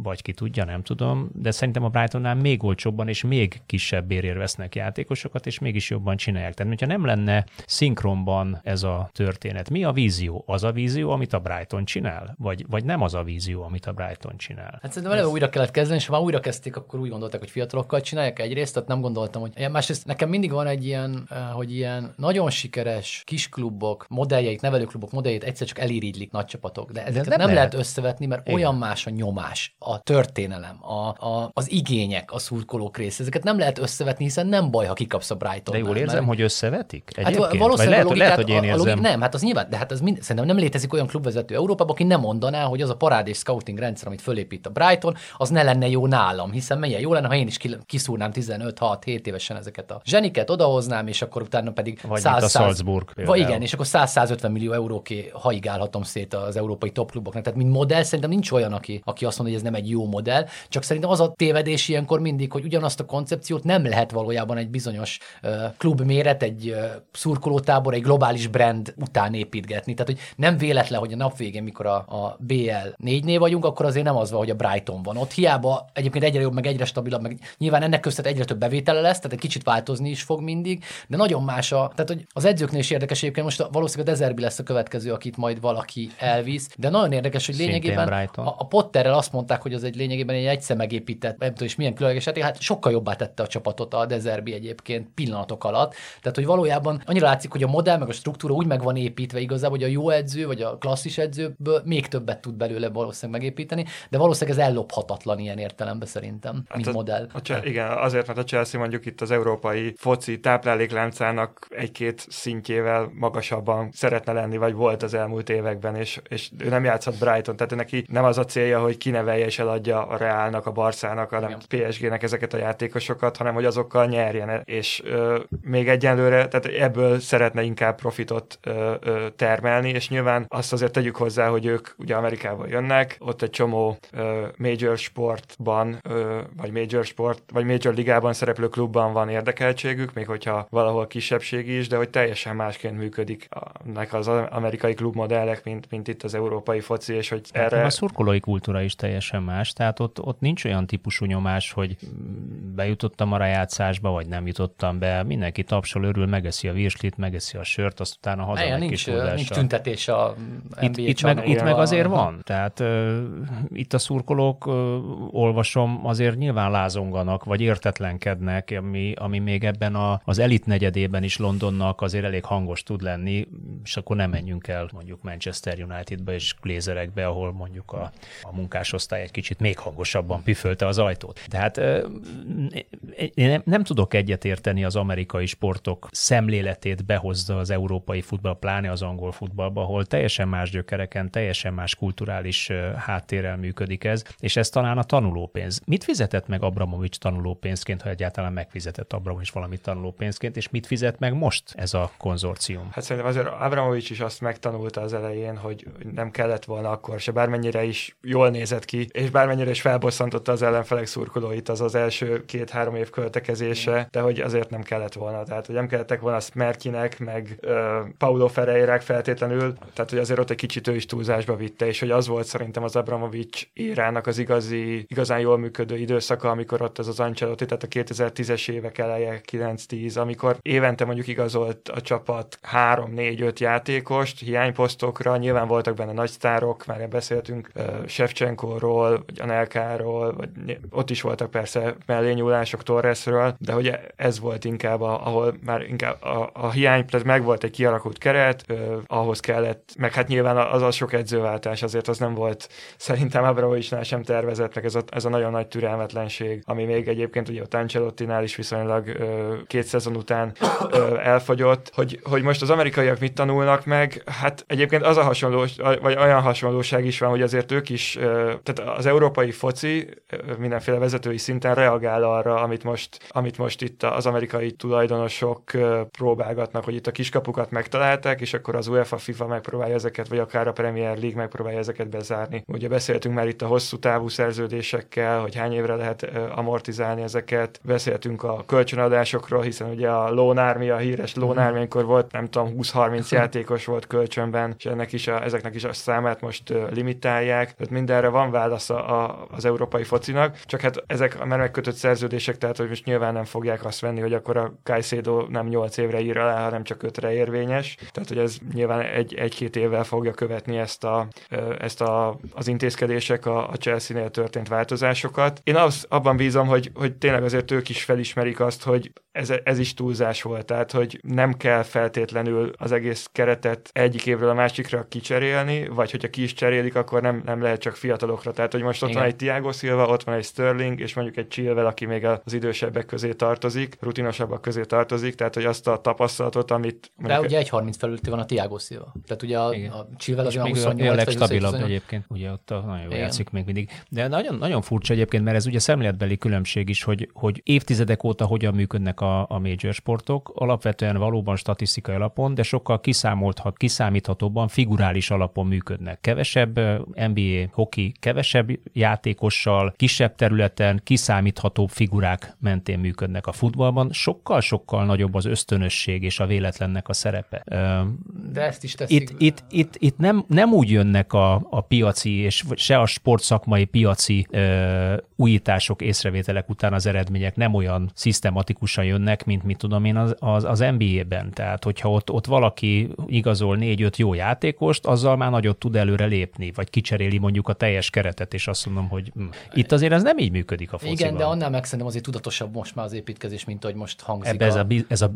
vagy ki tudja, nem tudom, de szerintem a Brightonnál még olcsóbban és még kisebb bérrel vesznek játékosokat, és mégis jobban csinálják. Tehát, hogyha nem lenne szinkronban ez a történet, mi a vízió? Az a vízió, amit a Brighton csinál? Vagy, vagy nem az a vízió, amit a Brighton csinál? Hát szerintem előbb újra kellett kezdeni, és ha már újra kezdték, akkor úgy gondolták, hogy fiatalokkal csinálják egyrészt, tehát nem gondoltam, hogy másrészt nekem mindig van egy ilyen, hogy ilyen nagyon sikeres kisklubok, modelljeit, nevelőklubok modelljeit egyszer csak elirigylik nagy csapatok. De, de ez nem lehet. lehet összevetni, mert igen, olyan más a nyomás, a történelem, a, a, az igények, a szurkolók része. Ezeket nem lehet összevetni, hiszen nem baj, ha kikapsz a Brightonnál. De jól érzem, mert... hogy összevetik? Hát valószínűleg a logikát, lehet, hogy a logik... nem, hát az nyilván, de hát az mind... szerintem nem létezik olyan klubvezető Európában, aki nem mondaná, hogy az a parádés scouting rendszer, amit fölépít a Brighton, az ne lenne jó nálam, hiszen menjen jó lenne, ha én is kiszúrnám tizenöt, tizenhat, tizenhat, tizenöt, tizenhat, tizenhat, tizenhat, tizenhat évesen ezeket a zseniket odahoznám, és akkor utána pedig vagy száz, a Salzburg. Vagy igen, és akkor száz-százötven millió euróké haigálhatom szét az európai topkluboknak. Tehát mint modell szerintem nincs olyan, aki, aki azt mondja, hogy ez nem egy jó modell, csak szerintem az a tévedés ilyenkor mindig, hogy ugyanazt a koncepciót nem lehet valójában egy bizonyos uh, klub méret, egy uh, szurkolótábor, egy globális brand után építgetni. Tehát, hogy nem véletlen, hogy a nap végén, mikor a, a bé el négynél vagyunk, akkor azért nem az van, hogy a Brighton van. Ott hiába egyébként egyre jobb, meg egyre stabilabb, meg nyilván ennek között egyre több bevétele lesz, tehát egy kicsit változni is fog mindig, de nagyon más a, tehát hogy az edzőknél is érdekes egyébként, most a, valószínűleg a De Zerbi lesz a következő, akit majd valaki elvisz, de nagyon érdekes, hogy lényegében a, a Potterrel azt mondták, hogy az egy lényegében egy egyszer megépített, nem tudom is milyen különleges játék, hát sokkal jobbá tette a csapatot a De Zerbi egyébként pillanatok alatt. Tehát, hogy valójában annyira látszik, hogy a modell meg a struktúra úgy meg van építve igazából, hogy a jó edző vagy a klasszis edzőből még többet tud belőle valószínűleg megépíteni, de valószínűleg ez ellophatatlan ilyen értelemben szerintem, mint hát a, modell. A cse- igen, azért, mert a Chelsea mondjuk itt az európai foci táplálékláncának egy-két szintjével magasabban szeretne lenni, vagy volt az elmúlt években, és, és ő nem játszhat Brighton, tehát neki nem az a célja, hogy kinevelje és eladja a Realnak, a Barszának, hanem pé es gének ezeket a játékosokat, hanem hogy azokkal nyerjen, és ö, még egyenlőre, tehát ebből szeretne inkább profitot ö, ö, termelni, és nyilván azt azért tegyük hozzá, hogy ők ugye Amerikából jönnek, ott egy csomó ö, major sportban, ö, vagy major sport, vagy major ligában szereplő klubban van érdekeltségük, még hogyha valahol kisebbségi is, de hogy teljesen másként működik ennek az amerikai klubmodellek, mint, mint itt az európai foci, és hogy erre... A szurkolói kultúra is teljesen más, tehát ott, ott nincs olyan típusú nyomás, hogy bejutottam a rájátszásba, vagy nem jutottam be, mindenki tapsol, örül, megeszi a virslit, megeszi a sört, azt utána hazamegy kis oldással. Nincs tüntetés a N B A itt, meg, itt meg azért van, tehát uh, itt a szurkolók, uh, olvasom, azért nyilván lázonganak, vagy értetlenkednek, ami, ami még ebben a, az elit negyedében is Londonnak azért elég hangos tud lenni, és akkor nem menjünk el mondjuk Manchester Unitedba és Glazerekbe, ahol mondjuk a, a munkásosztály egy kicsit még hangosabban püfölte az ajtót. Tehát uh, én nem, nem tudok egyetérteni az amerikai sportok szemléletét behozza az európai futball, pláne az angol futballba, ahol teljesen más gyökereken, teljesen más kulturális háttérrel működik ez, és ez talán a tanulópénz. Mit fizetett meg Abramovics tanulópénzként, ha egyáltalán megfizetett Abramovics valamit tanulópénzként, és mit fizet meg most ez a konzorcium? Hát szerintem azért Abramovics is azt megtanulta az elején, hogy nem kellett volna akkor se, bármennyire is jól nézett ki, és bármennyire is felbosszantotta az ellenfelek szurkolóit az az első két-három év költekezése, de hogy azért nem kellett volna. Tehát, hogy nem kellettek volna Smerkinek, meg uh, Paulo Ferreirák feltétlenül, tehát, hogy azért ott egy kicsit ő is túlzásba vitte, és hogy az volt szerintem az Abramovics érának az igazi, igazán jól működő időszaka, amikor ott az az Ancelotti, tehát a kétezer-tízes évek eleje, kilenc-tíz, amikor évente mondjuk igazolt a csapat három-négy-öt játékost hiányposztokra, nyilván voltak benne nagy sztárok, már beszéltünk uh, Shevchenkoról, vagy Anelkáról, vagy ott is voltak persze mellényúlások Torresről, de hogy ez volt inkább, a, ahol már inkább a, a hiány, tehát megvolt egy kialakult keret, ö, ahhoz kellett, meg hát nyilván az a sok edzőváltás, azért az nem volt szerintem Abramovicsnál sem tervezett, meg ez a, ez a nagyon nagy türelmetlenség, ami még egyébként ugye a Ancelottinál is viszonylag ö, két szezon után ö, elfogyott, hogy, hogy most az amerikaiak mit tanulnak meg, hát egyébként az a hasonlós, vagy olyan hasonlóság is van, hogy azért ők is, ö, tehát az európai foci ö, mindenféle vezetői szinten reagál arra, amit most, amit most itt az amerikai tulajdonosok próbálgatnak, hogy itt a kiskapukat megtalálták, és akkor az UEFA, FIFA megpróbálja ezeket, vagy akár a Premier League megpróbálja ezeket bezárni. Ugye beszéltünk már itt a hosszú távú szerződésekkel, hogy hány évre lehet amortizálni ezeket, beszéltünk a kölcsönadásokról, hiszen ugye a lónármia, a híres lónármia, amikor volt, nem tudom, húsz-harminc játékos volt kölcsönben, és ennek is a, ezeknek is a számát most limitálják. Tehát mindenre van válasz a, a, az európai focinak, csak hát ezek a már megkötött szerződések, tehát hogy most nyilván nem fogják azt venni, hogy akkor a Caicedo nem nyolc évre ír alá, hanem csak ötre érvényes. Tehát, hogy ez nyilván egy, egy-két évvel fogja követni ezt, a, ezt a, az intézkedések, a, a Chelsea-nél történt változásokat. Én az, abban bízom, hogy, hogy tényleg azért ők is felismerik azt, hogy ez, ez is túlzás volt, tehát hogy nem kell feltétlenül az egész keretet egyik évről a másikra kicserélni, vagy hogyha ki is cserélik, akkor nem, nem lehet csak fiatalokra, tehát hogy most ott igen. van egy Thiago Silva, ott van egy Sterling, és mondjuk egy Chilwell, aki még az idősebbek közé tartozik, rutinosabbak közé tartozik, tehát hogy azt a tapasztalatot, amit... De ugye egy harminc felülti van a Thiago Silva, tehát ugye a, a Chilwell az olyan huszonnyolc, a legstabilabb egyébként, ugye ott nagyon jól játszik még mindig. De nagyon, nagyon furcsa egyébként, mert ez ugye szemléletbeli különbség is, hogy, hogy évtizedek óta hogyan működnek a, a major sportok, alapvetően valóban statisztikai alapon, de sokkal kiszámolthat, kiszámíthatóbban, figurális alapon működnek. Kevesebb en bé á, hoki, kevesebb játékossal, kisebb területen, kiszámíthatóbb figurák mentén működnek. A futballban sokkal-sokkal nagyobb az ösztönösség és a véletlennek a szerepe. De ezt is teszik. Itt, itt, itt, itt nem, nem úgy jönnek a, a piaci, és se a sportszakmai piaci ö, újítások, észrevételek után az eredmények nem olyan szisztematikusan jönnek, mint mit tudom én az, az, az en bé á-ben. Tehát, hogyha ott, ott valaki igazol négy-öt jó játékost, azzal már nagyot tud előre lépni, vagy kicseréli mondjuk a teljes keretet, és azt mondom, hogy hm. itt azért ez nem így működik a fociban. Igen, de annál meg szerintem azért tudatosabb most már az építkezés, mint ahogy most hangzik. Ebbe a... ez a, bi, ez a,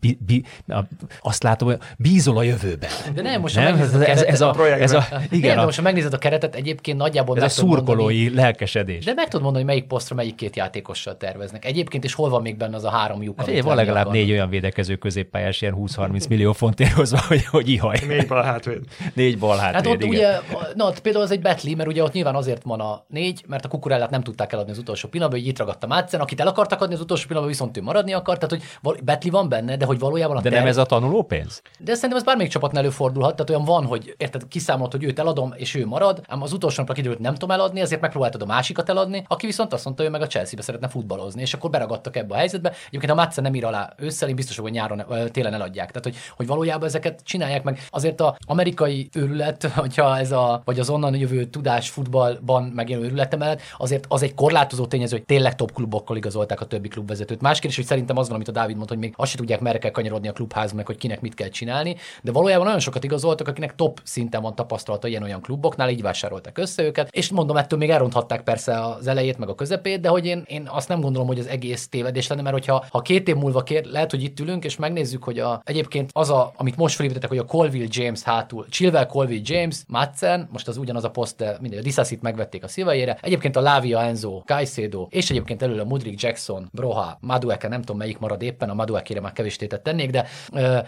bi, bi, a azt látom, hogy bízol a jövőben. De nem, most nem? Ez, ez, ez a, a ez a, igen, nem, most ha megnézed a keretet, egyébként nagyjából ez meg a szurkolói mondani, lelkesedés. De meg tudod mondani, melyik posztra melyik két játékossal terveznek. Egyébként is hol van még benne az a három lyuk? Hát, van legalább legalább négy olyan védekező középpályás, ilyen húsz-harminc millió fontért hozva, hogy, hogy ihaj. Négy bal hátvéd. Négy bal hátvéd, hát ott igen. Ugye, na, ott például az egy betli, mert ugye ott nyilván azért van a négy, mert a Kukurellát nem tudták eladni az utolsó pillanatban, hogy itt ragadta Mácsen, akit el akartak adni az utolsó pillanatban, viszont ő maradni akart, tehát hogy betli van benne, de hogy valójában a de terv... nem ez a tanulópénz? De szerintem ez bármelyik csapatnál előfordulhat, tehát olyan van, hogy érted, kiszámolt, hogy őt eladom, és ő marad, ám az utolsó napra kiderült, nem tudom eladni, ezért megpróbáltad a másikat eladni, aki viszont azt mondta, hogy ő meg a Chelsea-be szeretne futballozni, és akkor beragadtak ebbe a helyzetbe. Egyébként a Mácsen nem ír alá ősszel, én biztos, hogy nyáron télen eladják. Tehát hogy, hogy valójában ezeket csinálják meg. Azért az amerikai őrület, hogyha ez a vagy az onnan jövő tudás futballban megjelenő őrület mellett, azért az egy korlátozó tényező, hogy tényleg top klubokkal igazolták a többi klubvezetőt. Más kérdés, hogy szerintem az van, amit a Dávid mondta, hogy még azt se tudják, merre kell kanyarodni a klubháznak, hogy kinek mit kell csinálni, de valójában nagyon sokat igazoltak, akinek top szinten van tapasztalata ilyen olyan kluboknál, így vásárolták össze őket, és mondom, ettől még elronthatták persze az elejét meg a közepét, de hogy én, én azt nem gondolom, hogy az egész tévedés lenne, mert hogyha ha két év múlva kér, lehet, hogy itt ülünk, és megnézzük, hogy a, egyébként az, a, amit most felépítettek, hogy a Colville James hátul, Chilwell, Colville James, Madsen, most az ugyanaz a poszt, de mindegy, a Dissasit megvették a Silvaére, egyébként a Lavia, Enzo, Caicedo, és egyébként elől a Mudryk, Jackson, Broha, Madueke, nem tudom melyik marad éppen, a Maduekére már kevés tétet tennék, de,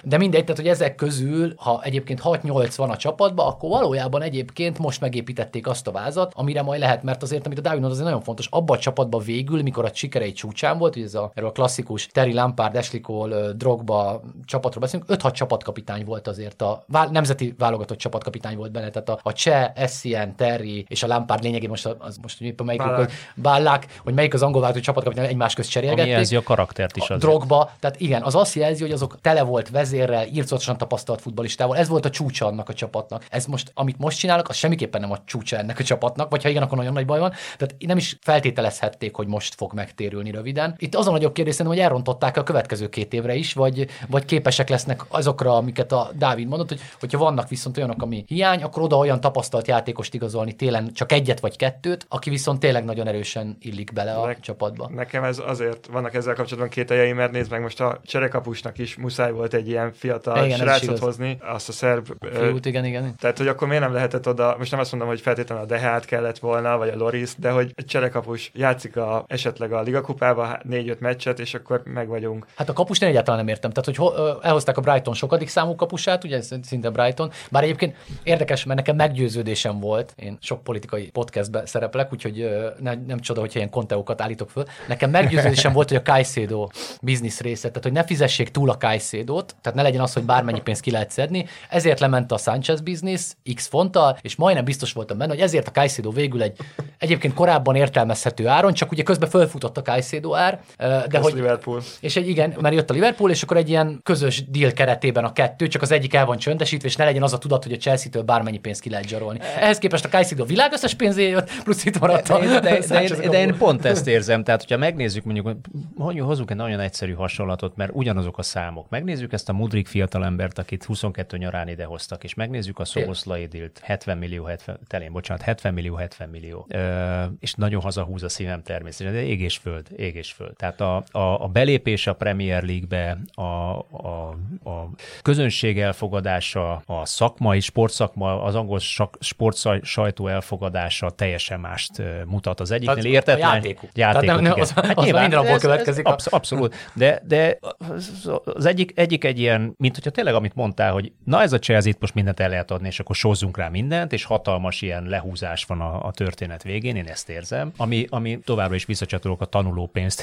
de mindegy, tehát hogy ezek közül, ha egyébként hat-nyolc van a csapatban, akkor valójában egyébként most megépítették azt a vázat, amire majd lehet, mert azért, amit a Dávid mondott, az nagyon fontos, abban a csapatban végül, mikor a sikerei csúcsán volt, ugye ez a, erről a klasszikus Terry Lampard, Ashley Cole, Drogba csapatról beszélünk, öt-hat csapatkapitány volt azért, a vál, nemzeti válogatott csapatkapitány volt benne, tehát a, a Cseh, Essien, Terry és a Lampard lényegében most, az, most éppen melyik Ballack, hogy melyik az angol válogatott csapatkapitány egymás közt cserélgették. Ami jelzi a karaktert is. A Drogba, tehát igen, az azt jelzi, hogy azok tele volt vezérrel, írtózatosan tapasztalt futballistával, ez volt a csúcsa annak a csapatnak. Ez most, amit most csinálnak, az semmiképpen nem a csúcsa ennek a csapatnak, vagy ha igen, akkor nagyon nagy baj van. Tehát nem is feltételezhették, hogy most fog megtérülni röviden. Itt az a nagyobb kérdés, hogy elrontották a következő két évre is, vagy, vagy képesek lesznek azokra, amiket a Dávid mondott, hogy hogyha vannak viszont olyanok, ami hiány, akkor oda olyan tapasztalt játékost igazolni télen csak egyet vagy kettőt, aki viszont tényleg nagyon erősen illik bele a ne, csapatba. Nekem ez azért vannak ezzel kapcsolatban kételjei, mert nézd meg, most a cserekapusnak is muszáj volt egy ilyen fiatal igen, srácot hozni, azt a szerb. Fiút, igen, igen. Tehát, hogy akkor miért nem lehetett oda, most nem azt mondom, hogy feltétlenül a Dehát kellett volna, vagy a Loris, de hogy egy cserekapus játszik a, esetleg a ligakupába négy-öt meccset, és akkor meg vagyunk. Hát a kapust én egyáltalán nem értem. Tehát, hogy ho, elhozták a Brighton sokadik számú kapusát, ugye szinte Brighton, bár egyébként érdekes, mert nekem meggyőződésem volt, én sok politikai podcastben szereplek, úgyhogy ne, nem csoda, hogyha ilyen konteókat állítok föl. Nekem meggyőződésem volt, hogy a Caicedo biznisz része, tehát hogy ne fizessék túl a Caicedo-t, tehát ne legyen az, hogy bármennyi pénzt ki lehet szedni, ezért lement a Sanchez biznisz X fonttal, és majdnem biztos voltam benne, hogy ezért a Caicedo végül egy egyébként korábban értelmezhető áron, csak ugye közben fölfutott a Caicedo ár, de hogy Liverpool. És egy igen, mert jött a Liverpool, és akkor egy ilyen közös deal keretében a kettő, csak az egyik el van csöndesítve, és ne legyen az a tudat, hogy a Chelsea-től bármennyi pénzt ki lehet zsarolni. Ehhez képest a Caicedo világ összes pénzé jött, plusz itt maradt. De, de, de, de, én, de én pont ezt érzem, tehát hogyha megnézzük, mondjuk, mondjuk hozunk egy nagyon egyszerű hasonlatot, mert ugyanazok a számok. Megnézzük ezt a Mudryk fiatalembert, akit huszonkettő nyarán idehoztak, és megnézzük a Szoboszlai dílt, hetven millió hetven, telén, bocsánat, hetven millió hetven millió. Ö, és nagyon hazahúz a szívem természetesen, de ég és föld, ég és föld. Tehát a, a, a belépés a Premier League-be, a, a, a közönség elfogadása, a szakmai, sportszakma, az angol sportsajtó elfogadása teljesen mást mutat az egyiknél. Értetlen, a játékuk. játékuk nem, az, hát az nyilván, mindenabból következik. Ez, ez a... Abszolút. De, de az egyik, egyik egy ilyen, mint hogyha tényleg, amit mondtál, hogy na ez a Chelsea-t most mindent el lehet adni, és akkor sózzunk rá mindent, és hatalmas ilyen lehúzás van a, a történet végén, én ezt érzem, ami, ami továbbra is visszacsatolok, a tanulópénzt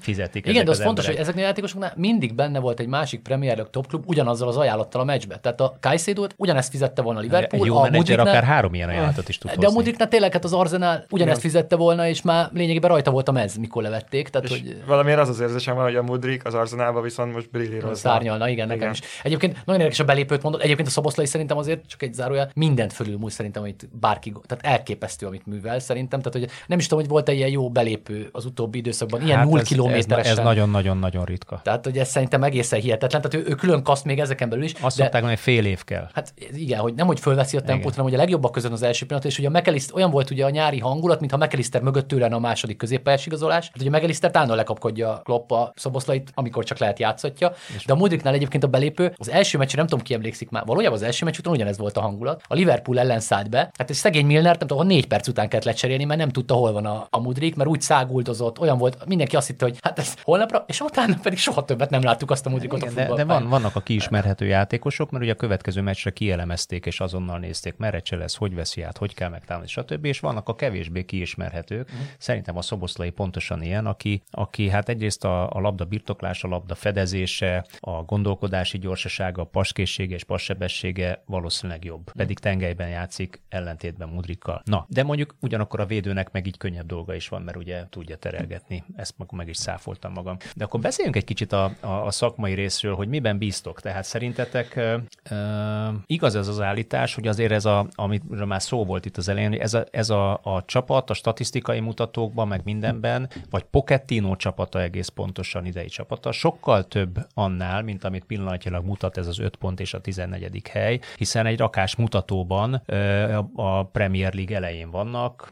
fizetik. Igen, de az, az fontos, hogy ezeknél a játékosoknál mindig benne volt egy másik Premier League topklub ugyanazzal az ajánlattal a meccsbe. Tehát a Caicedo-t ugyanezt fizette volna a Liverpool. Egy jó a menedzser Mudriknál, akár három ilyen ajánlatot is tud hozni. De a Mudriknál tényleg hát az Arsenal ugyanezt fizette volna, és már lényegében rajta volt a mez, mikor levették. Tehát, hogy... Valamiért az az érzésem van, hogy a Mudrik az Arsenalban viszont most brillírozna. Szárnyalna, igen, nekem is. Egyébként nagyon érdekes a belépőt mondott. Egyébként a Szoboszlai szerintem azért csak egy zárójel, mindent fölülmúl szerintem, amit bárki, tehát elképesztő, amit művel szerintem. Tehát, hogy nem is tudom, hogy volt egy ilyen jó belépő az utóbbi időszakban, ilyen hát null kilométeres. Ez nagyon-nagyon-nagyon ritka. Tehát, hogy ez szerintem egészen hihetetlen. Tehát ő, ő külön kaszt még ezeken belül is. Azt mondták, hogy fél év kell. Hát igen, hogy nem, hogy fölveszi a tempót, hanem hogy a legjobbak közön az első pillanat, és ugye a McAllister, olyan volt ugye a nyári hangulat, mintha McAllister mögött tőlen a második középpályás igazolás. Hát ugye McAllistert állandóan lekapkodja Klopp a Szoboszlait, amikor csak lehet játszatja. De a Mudriknál egyébként a belépő, az első meccs, nem tudom, ki emlékszik már. Valójában az első meccs után ugyanez volt a hangulat. A Liverpool ellen szállt be. Hát egy szegény Milner, nem tudom, négy perc után kellett lecserélni, mert nem tudta, hol van a, a Mudrik, mert úgy száguldozott, olyan volt, mindenki azt hitte, hogy hát ez holnapra, és utána pedig soha többet nem láttuk azt a Mudrikot a futballban. De, de van, vannak a kiismerhető játékosok, mert ugye a következő meccsre kielemezték, és azonnal nézték, merre cselez, hogy veszi át, hogy kell megtámadni, stb. És vannak a kevésbé kiismerhetők. Mm. Szerintem a Szoboszlai pontosan ilyen, aki, aki hát egyrészt a, a labda birtoklása, a labda fedezése, a gondolkodási gyorsasága, a passkészsége és passsebessége valószínűleg jobb. Pedig tengelyben játszik, ellentétben Mudrikkal. Na, de mondjuk ugyanakkor a védőnek meg így könnyebb dolga is van, mert ugye tudja terelgetni. Ezt meg, meg is száfoltam magam. De akkor beszéljünk egy kicsit a, a, a szakmai részről, hogy miben bíztok. Tehát szerintetek e, e, igaz ez az állítás, hogy azért ez a, amiről már szó volt itt az elején, hogy ez a, ez a, a csapat a statisztikai mutatókban, meg mindenben, vagy Pochettino csapata egész pontosan idei csapata, sokkal több annál, mint amit pillanatnyilag mutat ez az öt pont és a tizennegyedik hely, hiszen egy rakás mutatóban e, a Premier League elején vannak,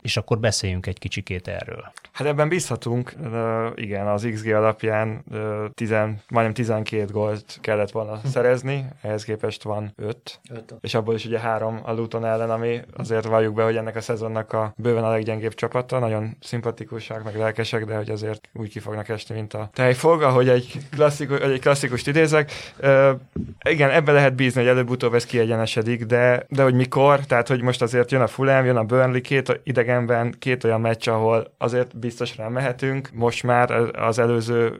és akkor beszéljünk egy kicsikét erről. Hát ebben bízhatunk, igen, az iksz gé alapján tíz, majdnem tizenkét gólt kellett volna szerezni, ehhez képest van öt, és abból is ugye három a Luton ellen, ami azért valljuk be, hogy ennek a szezonnak a bőven a leggyengébb csapata, nagyon szimpatikusak, meg lelkesek, de hogy azért úgy ki fognak esni, mint a tejfolga, hogy egy, klasszikus, egy klasszikust idézek. Ö, igen, ebben lehet bízni, hogy előbb-utóbb ez kiegyenesedik, de, de hogy mikor, tehát hogy most azért jön a Fulham, jön a Burnley, két idegenben, két olyan meccs, ahol azért biztos rámehetünk, most már az előző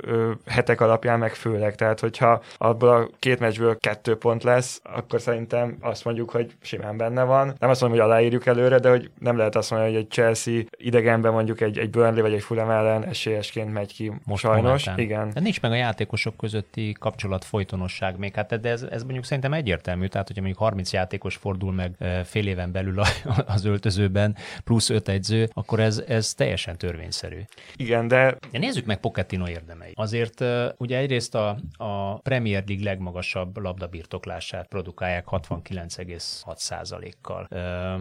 hetek alapján meg főleg, tehát hogyha abból a két meccsből kettő pont lesz, akkor szerintem azt mondjuk, hogy simán benne van. Nem azt mondom, hogy aláírjuk előre, de hogy nem lehet azt mondani, hogy egy Chelsea idegenben mondjuk egy, egy Burnley vagy egy Fulham ellen esélyesként megy ki, most sajnos. Momentán. Igen. De nincs meg a játékosok közötti kapcsolat folytonosság még, hát de ez, ez mondjuk szerintem egyértelmű, tehát hogyha mondjuk harminc játékos fordul meg fél éven belül a, az öltözőben, plusz öt edző, akkor ez, ez teljesen törvényszerű. Igen, de... de nézzük meg Pochettino érdemeit. Azért ugye egyrészt a, a Premier League legmagasabb labdabirtoklását produkálják hatvankilenc egész hat százalékkal.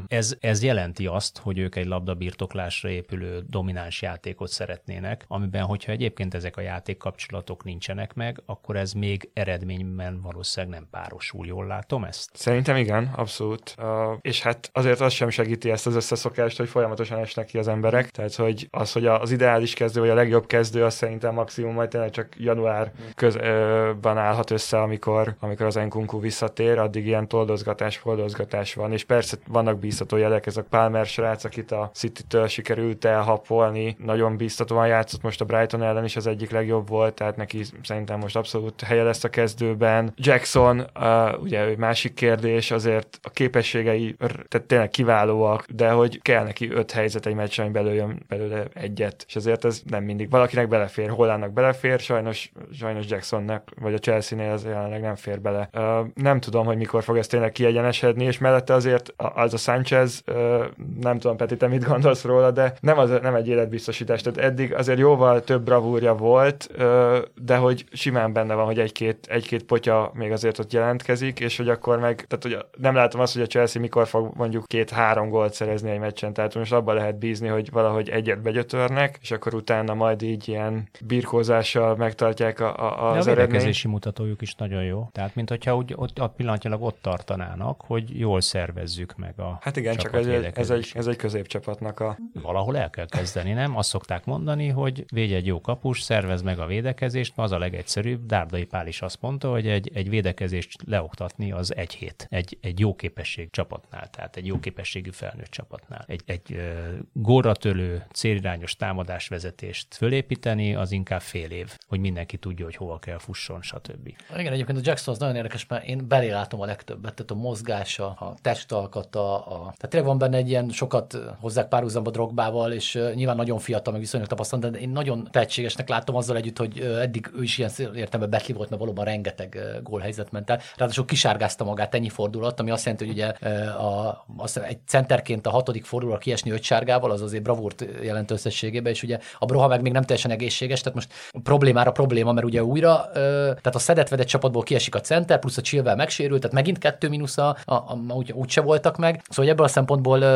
Ez, ez jelenti azt, hogy ők egy labdabirtoklásra épülő domináns játékot szeretnének, amiben, hogyha egyébként ezek a játékkapcsolatok nincsenek meg, akkor ez még eredményben valószínűleg nem párosul. Jól látom ezt? Szerintem igen, abszolút. Uh, és hát azért az sem segíti ezt az összeszokást, hogy folyamatosan esnek ki az emberek, tehát hogy az, hogy az ideális kezdő, vagy a legjobb kezdő, az szerintem maximum majd tényleg csak január közben állhat össze, amikor, amikor az Nkunku visszatér, addig ilyen toldozgatás, foldozgatás van, és persze vannak bíztató jelek, ez a Palmer srác, akit a City-től sikerült elhapolni, nagyon bíztatóan játszott, most a Brighton ellen is az egyik legjobb volt, tehát neki szerintem most abszolút helye lesz a kezdőben. Jackson, uh, ugye ő másik kérdés, azért a képességei tehát tényleg kiválóak, de hogy kell neki öt helyzet egy meccs, ami belőjön belőle egyet, és azért ez nem mindig. Valakinek belefér, Hollandnak belefér, sajnos, sajnos Jacksonnak, vagy a Chelsea-nél ez jelenleg nem fér bele. Uh, nem tudom, hogy mikor fog ez tényleg kiegyenesedni, és mellette azért az a Sánchez, uh, nem tudom, Peti, te mit gondolsz róla, de nem, az, nem egy életbiztosítás, tehát eddig azért jóval több bravúrja volt, uh, de hogy simán benne van, hogy egy-két, egy-két potya még azért ott jelentkezik, és hogy akkor meg, tehát hogy nem látom azt, hogy a Chelsea mikor fog mondjuk két-három gólt szerezni egy meccsen, tehát most abban lehet bízni, hogy valahogy egyet begyötörnek, és akkor utána majd így ilyen birkózással megtartják a, a, az eredményt. A védekezési mutatójuk is nagyon jó. Tehát, mint hogyha úgy, ott, ott pillanatnyilag ott tartanának, hogy jól szervezzük meg a hát igen, csak ez egy, ez, egy, ez egy középcsapatnak a... Valahol el kell kezdeni, nem? Azt szokták mondani, hogy védj egy jó kapus, szervezd meg a védekezést, az a legegyszerűbb. Dárdai Pál is azt mondta, hogy egy, egy védekezést leoktatni az egy hét. Egy, egy jó képesség csapatnál, tehát egy jó képességű felnőtt csapatnál. Egy, egy uh, gólra törő, célirányos támadásvezetést fölépíteni, az inkább fél év, hogy mindenki tudja, hogy hova kell fusson, stb. Igen, egyébként a Jackson az nagyon érdekes, mert én belé látom a legtöbbet, tehát a mozgása, a testalkata, a... tehát tényleg van benne egy ilyen sokat hozzák párhuzamba Drogbával, és uh, nyilván nagyon fiatal, meg viszonylag tapasztalat, de én nagyon tehetségesnek látom azzal együtt, hogy uh, eddig ő is ilyen értelemben betli volt, mert valóban rengeteg uh, gólhelyzet ment el. Ráadásul kisárgázta magát ennyi fordulat, ami azt jelenti, hogy ugye uh, a, azt egy centerként a hatodik fordulóra kiesni öt sárgával, az azért bravúrt jelent összességében, és ugye a Broha meg még nem teljesen egészséges, tehát most problémára probléma, mert ugye újra, uh, tehát a szedett-vedett csapatból kiesik a center, plusz a Chilwell megsérült, tehát megint kettő mínusza, a, a, a, úgy, úgy se voltak meg. Szóval ebből a szempontból uh,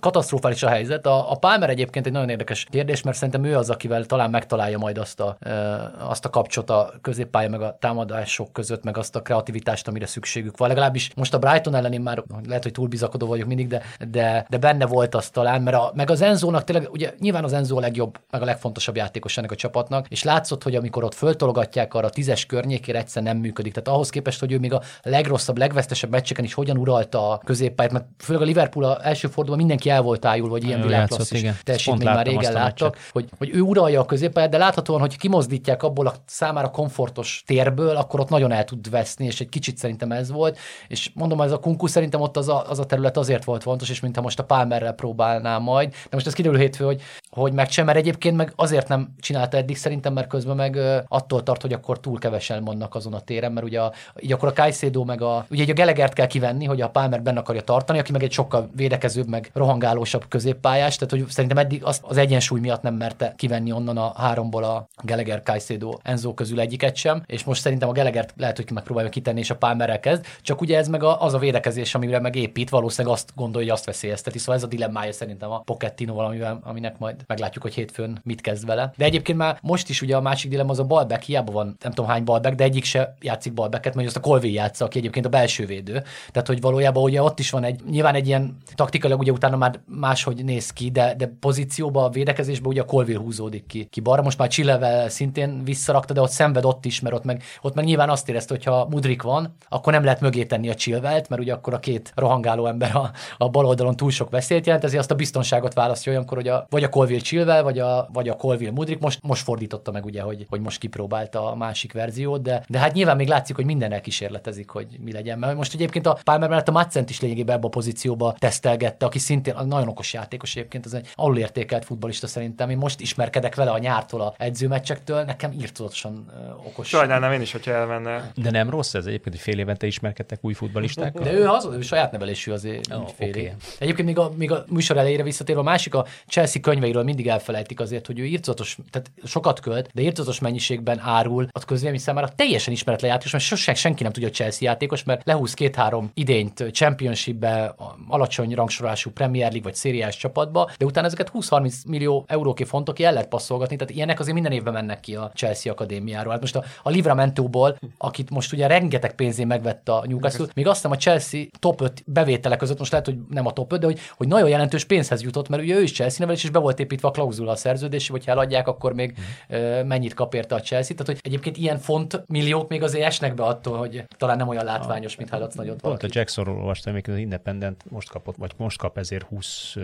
katasztrofális a helyzet. A, a Palmer egyébként egy nagyon érdekes kérdés, mert szerintem ő az, akivel talán megtalálja majd azt a, uh, azt a kapcsot a középpálya meg a támadások között, meg azt a kreativitást, amire szükségük van. Legalábbis most a Brighton ellen én már lehet, hogy túl bizakodó vagyok mindig, de, de, de benne volt az talán, mert a, meg az Enzónak tényleg, ugye nyilván az Enzó a legjobb, meg a legfontosabb játékos ennek a csapatnak, és látszott, hogy amikor ott föltologatják arra a tízes környékére, egyszer nem működik. Tehát ahhoz képest, hogy ő még a legrosszabb, legvesztesebb meccseken is hogyan uralta a középpályát, mert főleg a Liverpool első fordulóban mindenki el volt ájul, vagy ilyen világklasszis teljesítmény már régen láttak, hogy, hogy ő uralja a középpályát, de láthatóan, hogy kimozdítják abból a számára komfortos térből, akkor ott nagyon el tud veszni, és egy kicsit szerintem ez volt. És mondom, ez a Kunku szerintem ott az a, az a terület azért volt fontos, és mintha most a Palmerrel próbálná majd. De most ez kiderül hétfő, hogy, hogy megcsinál, mert egyébként meg azért nem csinálta eddig szerintem, mert közben meg attól tart, hogy akkor túl kevesen vannak azon a téren, mert ugye a, így akkor a Caicedo meg a, ugye a Gelegert kell kivenni, hogy a Palmer benne akarja tartani, aki meg egy sokkal védekezőbb, meg rohangálósabb középpályás, tehát hogy szerintem eddig az, az egyensúly miatt nem merte kivenni onnan a háromból a Gallagher, Caicedo, Enzo közül egyiket sem, és most szerintem a Gelegert lehet, hogy megpróbálja kitenni, és a Palmerrel kezd, csak ugye ez meg a, az a védekezés, amire meg épít, valószínűleg azt gondolja, hogy azt veszélyezteti. Szóval ez a dilemmája szerintem a Pochettino, amivel, aminek majd meglátjuk, hogy hétfőn mit kezd vele. De egyébként már most is ugye a másik dilemma az a balback, hiába van nem tudom hány balback, de egyik se játszik balbacket, mert azt a Colville játsza, aki egyébként a belső védő. Tehát hogy valójában ugye ott is van egy nyilván egy ilyen taktikailag ugye utána már máshogy néz ki, de de pozícióba, a védekezésbe ugye a Colville húzódik ki. Ki balra, most már Chilwell szintén visszarakta, de ott szenved ott is, mert ott meg ott meg nyilván azt érezte, hogy ha Mudryk van, akkor nem lehet mögé tenni a Chilwellt, mert ugye akkor a két rohangáló ember a, a bal oldalon túl sok veszélyt jelent, ezért azt a biztonságot választja olyankor, hogy a, vagy a Colville Chilwell, vagy a, vagy a Colville Mudryk, most, most fordította meg ugye, hogy, hogy most kipróbálta a másik verziót, de, de hát nyilván még látszik, hogy mindennel kísérletezik, hogy mi legyen. Mert most egyébként a Palmer mellett a Madsent is lényegében ebbe a pozícióba tesztelgette, aki szintén nagyon okos játékos egyébként, az egy alulértékelt futballista szerintem. Én most ismerkedek vele a nyártól a edzőmeccsektől, nekem írtózatosan okos. Sajnálnám én is, hogyha elmenne. De nem rossz ez egyébként, hogy fél évente ismerkedtek új futballistákkal? De ő az, ő saját nevelésű azért oh, fél okay. Egyébként még a, még a műsor elejére visszatérve, a másik a Chelsea könyveiről mindig elfelejtik azért, hogy ő írtózatos, tehát sokat költ, de írtózatos mennyiségben árul a közvélemény számára teljesen ismeretlen játékos, mert sosem senki nem tudja, a Chelsea játékos, mert lehúz két-három idényt Championshipbe, alacsony rangsorolású Premier League vagy szériás csapatba, de utána ezeket húsz-harminc millió euróké fontokért el lehet passzolgatni, tehát ilyenek azért minden évben mennek ki a Chelsea akadémiáról. Hát most a, a Livramento-ból, akit most ugye rengeteg pénzén megvett a Newcastle, még azt hiszem a Chelsea top öt bevétele között, most lehet, hogy nem a top öt, de hogy, hogy nagyon jelentős pénzhez jutott, mert ugye ő is Chelsea nevelés, és be volt építve a klauzula a szerződési, hogyha eladják, akkor még mm. mennyit kap érte a Chelsea. Tehát, hogy egyébként ilyen font milliók még azért esnek be attól, hogy talán nem olyan látványos, mint haladsz nagyot valaki. Pont a Jacksonról olvastam, még az Independent most kapott, vagy most kap ezért húsz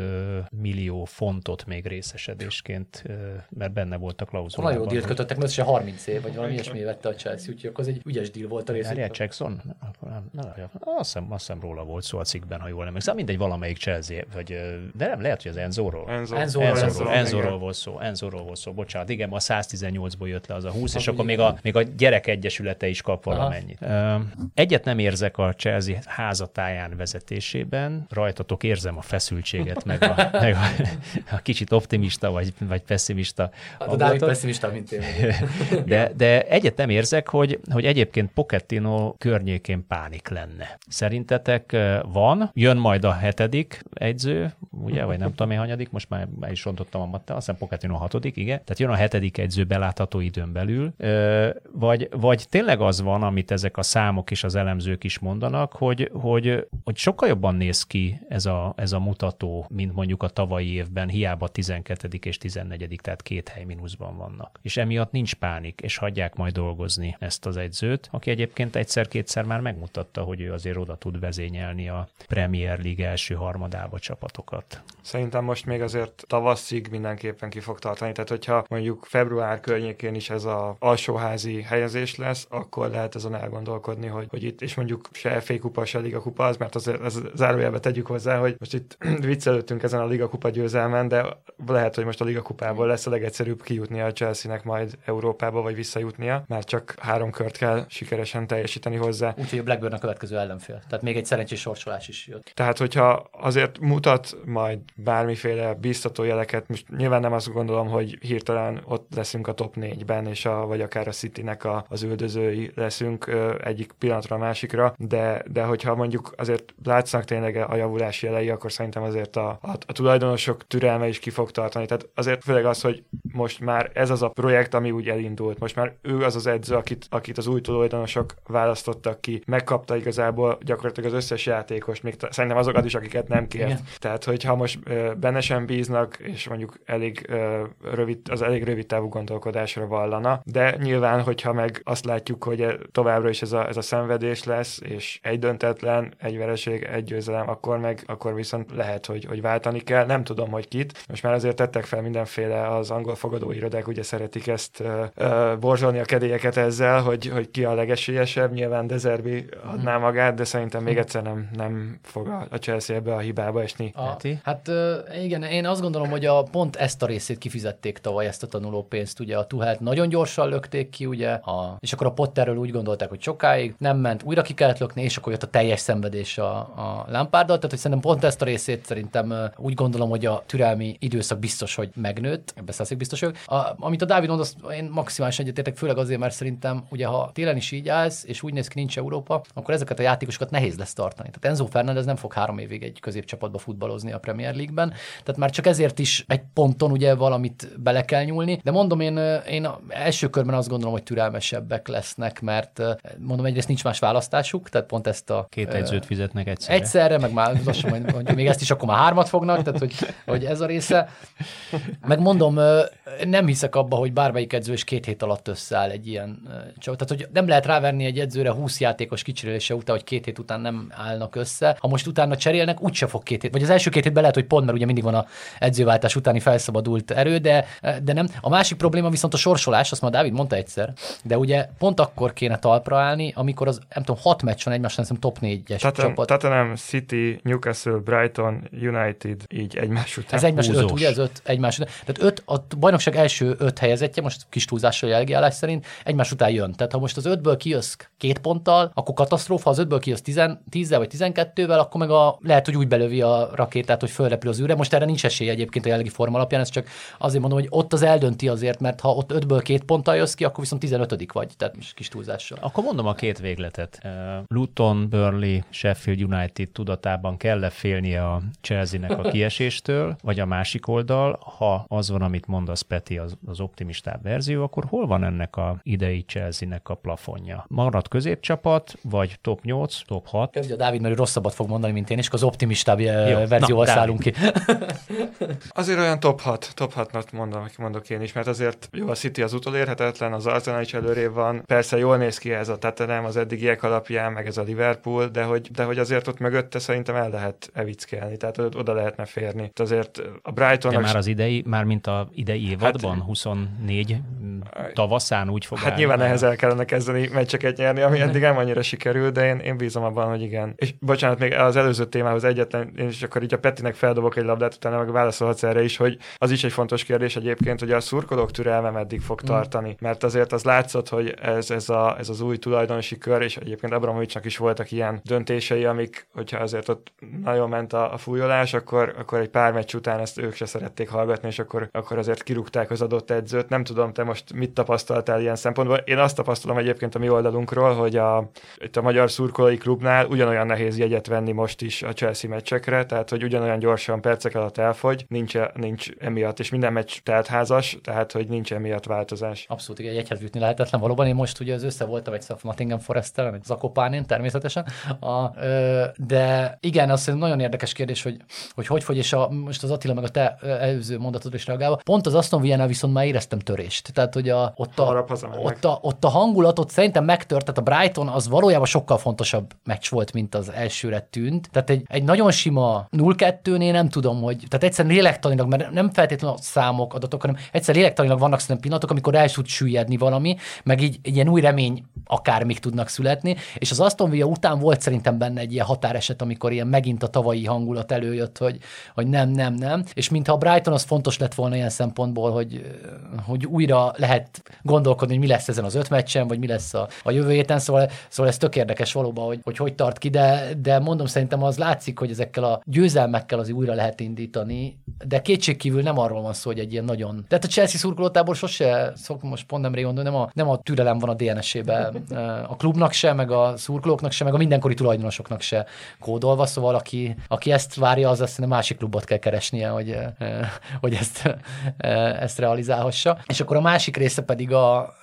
millió fontot még részesedésként, mert benne volt a klauzulában. Nagyon jó dílt kötöttek, mert összesen harminc év, vagy valami ilyesmi vette a Chelsea, úgyhogy akkor az egy ügyes díl volt a rész. Harry Jackson? Azt hiszem róla volt szó a cikkben, ha jól emlékszem. Mindegy, valamelyik Chelsea, vagy, de nem, lehet, hogy az Enzóról. Enzóról volt szó, Enzóról volt szó, bocsánat, igen, a száztizennyolcból jött le az a húsz, és akkor még a, még a gyerek egyesülete is kap valamennyit. Egyet nem érzek a Chelsea házatáján vezetésében, rajtatok érzem a feszültséget, meg a, meg a, a kicsit optimista vagy, vagy pessimista. Hát a Dávid pessimista, mint én. De, de egyet nem érzek, hogy, hogy egyébként Pochettino környékén pánik lenne. Szerintetek van, jön majd a hetedik, edző, ugye, vagy nem tudom én hanyadik, most már el is rontottam a mattát, aztán Pochettino hatodik, igen. Tehát jön a hetedik edző belátható időn belül, vagy, vagy tényleg az van, amit ezek a számok és az elemzők is mondanak, hogy, hogy, hogy sokkal jobban néz ki ez a, ez a mutató, mint mondjuk a tavalyi évben, hiába tizenkettedik és tizennegyedik, tehát két hely mínuszban vannak. És emiatt nincs pánik, és hagyják majd dolgozni ezt az edzőt, aki egyébként egyszer-kétszer már megmutatta, hogy ő azért oda tud vezényelni a Premier League első harmadába csapatokat. Szerintem most még azért tavaszig mindenképpen ki fog tartani, tehát hogyha mondjuk február környékén is ez az alsóházi helyezés lesz, akkor lehet ezen elgondolkodni, hogy, hogy itt, és mondjuk se ef á kupa, se Liga kupa az, mert azért ez zárójelbe tegyük hozzá, hogy most itt viccelődtünk ezen a Liga kupa győzelmen, de lehet, hogy most a Liga kupából lesz a legegyszerűbb kijutnia a Chelsea-nek majd Európába, vagy visszajutnia, mert csak három kört kell sikeresen teljesíteni hozzá. Úgyhogy a Blackburn a következő ellenfél. Tehát még egy szerencsés sorsolás is jött. Tehát, hogyha azért mutat majd bármiféle biztató jeleket, most nyilván nem azt gondolom, hogy hirtelen ott leszünk a top négyben, és a, vagy akár a Citynek a, az üldözői leszünk ö, egyik pillanatra a másikra, de, de hogyha mondjuk azért látszanak tényleg a javulás jelei, akkor szerintem azért a, a, a tulajdonosok türelme is ki fog tartani. Tehát azért főleg az, hogy most már ez az a projekt, ami úgy elindult. Most már ő az az edző, akit, akit az új tulajdonosok választottak ki. Megkapta igazából gyakorlatilag az összes játékost, még t- szerintem azokat is, akiket nem kért. Igen. Tehát, hogyha most ö, benne sem bíznak, és mondjuk elég ö, rövid, az elég rövid távú gondolkodásra vallana, de nyilván, hogyha meg azt látjuk, hogy továbbra is ez a, ez a szenvedés lesz, és egy döntetlen, egy vereség, egy győzelem, akkor meg, akkor viszont lehet, hogy, hogy váltani kell. Nem tudom, hogy kit. Most már azért tettek fel mindenféle, az angol fogadóirodák ugye szeretik ezt ö, ö, borzolni a kedélyeket ezzel, hogy, hogy ki a legesélyesebb, nyilván De Zerbi adná magát, de szerintem még egyszer nem, nem fog a Chelsea ebbe a hibába esni. A, hát igen, én azt gondolom, hogy a, pont ezt a részét kifizették tavaly, ezt a tanulópénzt, ugye a Tuchelt nagyon gyorsan lökték ki, ugye, a, és akkor a Potterről úgy gondolták, hogy sokáig nem ment, újra ki kellett lökni, és akkor jött a teljes szenvedés a, a Lampárddal, tehát hogy szerintem pont ezt a részét szerintem úgy gondolom, hogy a türelmi időszak biztos, hogy megnőtt, beszélszik biztos, hogy a, amit a Dávid mond, azt én maximálisan egyetértek, főleg azért, mert szerintem ugye ha télen is így állsz, és úgy néz ki, nincs Európa, akkor ezeket a játékosokat nehéz lesz tartani. Tehát Enzo Fernández nem fog három évig egy középcsapatba futballozni a Premier League-ben, tehát már csak ezért is egy ponton ugye valamit bele kell nyúlni, de mondom én, én első körben azt gondolom, hogy türelmesebbek lesznek, mert mondom egyrészt nincs más választásuk, tehát pont ezt a... Két edzőt ö, fizetnek egyszerre. Egyszerre, meg már lassan, majd, hogy még ezt is akkor már hármat fognak, tehát hogy, hogy ez a része. Meg mondom, nem hiszek abba, hogy bármelyik edző is két hét alatt összeáll egy ilyen csapat. Tehát, hogy nem lehet ráverni egy edzőre húsz játékos kicserélése után, hogy két hét után nem állnak össze. Ha most utána cserélnek, úgyse fog két hét. Vagy az első két hétben lehet, hogy pont, mert ugye mindig van a edzőváltás utáni felszabadult erő, de, de nem. A másik probléma viszont a sorsolás, azt már Dávid mondta egyszer, de ugye pont akkor kéne talpra állni, amikor az, nem tudom, hat meccsen egymásra, nem tudom, top négyes Tottenham, csapat. Tottenham, City, Newcastle, Brighton, United, így egymás után. Ez egymás öt, ugye ez öt egymás után. Tehát öt, a bajnokság első öt helyezettje, most kis túlzással jelgiállás szerint, egymás után jön. Tehát ha most az ötből kijössz két ponttal, akkor katasztrófa, az ötből kijössz tízzel vagy tizenkettővel, akkor meg a, lehet, hogy úgy belövi a rakétát, hogy fölrepül az űrre. Most erre nincs esély egyébként a jelenlegi forma alapján, ez csak azért mondom, hogy ott az eldönti azért, mert ha ott ötből két ponttal jössz ki, akkor viszont tizenötödik vagy, tehát most kis túlzással. Akkor mondom a két végletet. Luton, Burnley, Sheffield United tudatában kell-e félnie a Chelsea-nek a kieséstől, vagy a másik oldal, ha az van, amit mondasz, Peti, az, az optimistább verzió, akkor hol van ennek a idei Chelsea-nek a plafonja? Marad középcsapat, vagy top nyolc, top hat? Kezdj a Dávid, mert rosszabbat fog mondani, mint én, és az optimistább jó verzióval na, szállunk ki. Azért olyan top hat, top hatnat mondom, mondok én is, mert azért jó, a City az utolérhetetlen, az Arsenal is előrébb van, persze jól néz ki ez a Tottenham az eddigiek alapján, meg ez a Liverpool, de hogy, de hogy azért ott mögötte szerintem el lehet evickelni, tehát oda lehetne férni. Tehát azért a Brightonnak... De már az idei, már mint a idei évadban, hát, huszonnégy tavaszán úgy fog. Hát állni, nyilván ehhez el kellene kezdeni meccseket nyerni, ami eddig nem annyira sikerül, de én, én bízom abban, hogy igen. És bocsánat, még az előző témához egyetlen, én is akkor így a Petinek feldobok egy labdát, utána meg válaszolhatsz erre is, hogy az is egy fontos kérdés egyébként, hogy a szurkolók türelme meddig fog mm. tartani, mert azért az látszott, hogy ez, ez, a, ez az új tulajdonosi kör, és egyébként Abramovicsnak is voltak ilyen döntései, amik, hogyha azért ott nagyon ment a, a fújolás, akkor, akkor egy pár meccs után ezt ők se szerették hallgatni, és akkor, akkor azért kirúgták az adott edzőt. Nem tudom, te most mit tapasztaltál ilyen szempontból. Én azt tapasztalom egyébként a mi oldalunkról, hogy a, itt a magyar szurkolói klubnál ugyanolyan nehéz jegyet venni most is a Chelsea meccsek percekre, tehát hogy ugyanolyan gyorsan percek alatt elfogy, nincs, nincs emiatt, és minden meccs teltházas, tehát hogy nincs emiatt változás. Abszolút, igen, egyhez jutni lehetetlen valóban. Én most ugye az össze voltam egy Nottingham Forest-tel, meg Zakopánén természetesen, a, ö, de igen, azt hiszem nagyon érdekes kérdés, hogy hogy, hogy fogy, és a, most az Attila meg a te előző mondatodra is reagálva, pont az Aston Villánál viszont már éreztem törést. Tehát, hogy a, ott, a, ott, a, ott a hangulatot szerintem megtört, tehát a Brighton az valójában sokkal fontosabb meccs volt, mint az elsőre tűnt. Tehát egy, egy nagyon sima nulla kettőnél nem tudom, hogy, tehát egyszerűen lélektanilag, mert nem feltétlenül a számok, adatok, hanem egyszerűen lélektanilag vannak szerintem pillanatok, amikor el tud süllyedni valami, meg így egy ilyen új remény akármik tudnak születni, és az Aston Villa után volt szerintem benne egy ilyen határeset, amikor ilyen megint a tavalyi hangulat előjött, hogy, hogy nem, nem, nem, és mintha a Brighton az fontos lett volna ilyen szempontból, hogy, hogy újra lehet gondolkodni, hogy mi lesz ezen az öt meccsen, vagy mi lesz a, a jövő héten, szóval, szóval ez tök érdekes valóban, hogy, hogy hogy tart ki, de, de mondom, szerintem az látszik, hogy ezekkel a győzelmekkel az újra lehet indítani, de kétségkívül nem arról van szó, hogy egy ilyen nagyon... Tehát a Chelsea szurkolótábor sose szok, most pont nemrég mondom, nem a, nem a türelem van a dé en es-ében a klubnak se, meg a szurkolóknak se, meg a mindenkori tulajdonosoknak se kódolva, szóval aki, aki ezt várja, az aztán másik klubot kell keresnie, hogy, hogy ezt, ezt realizálhassa. És akkor a másik része pedig, a,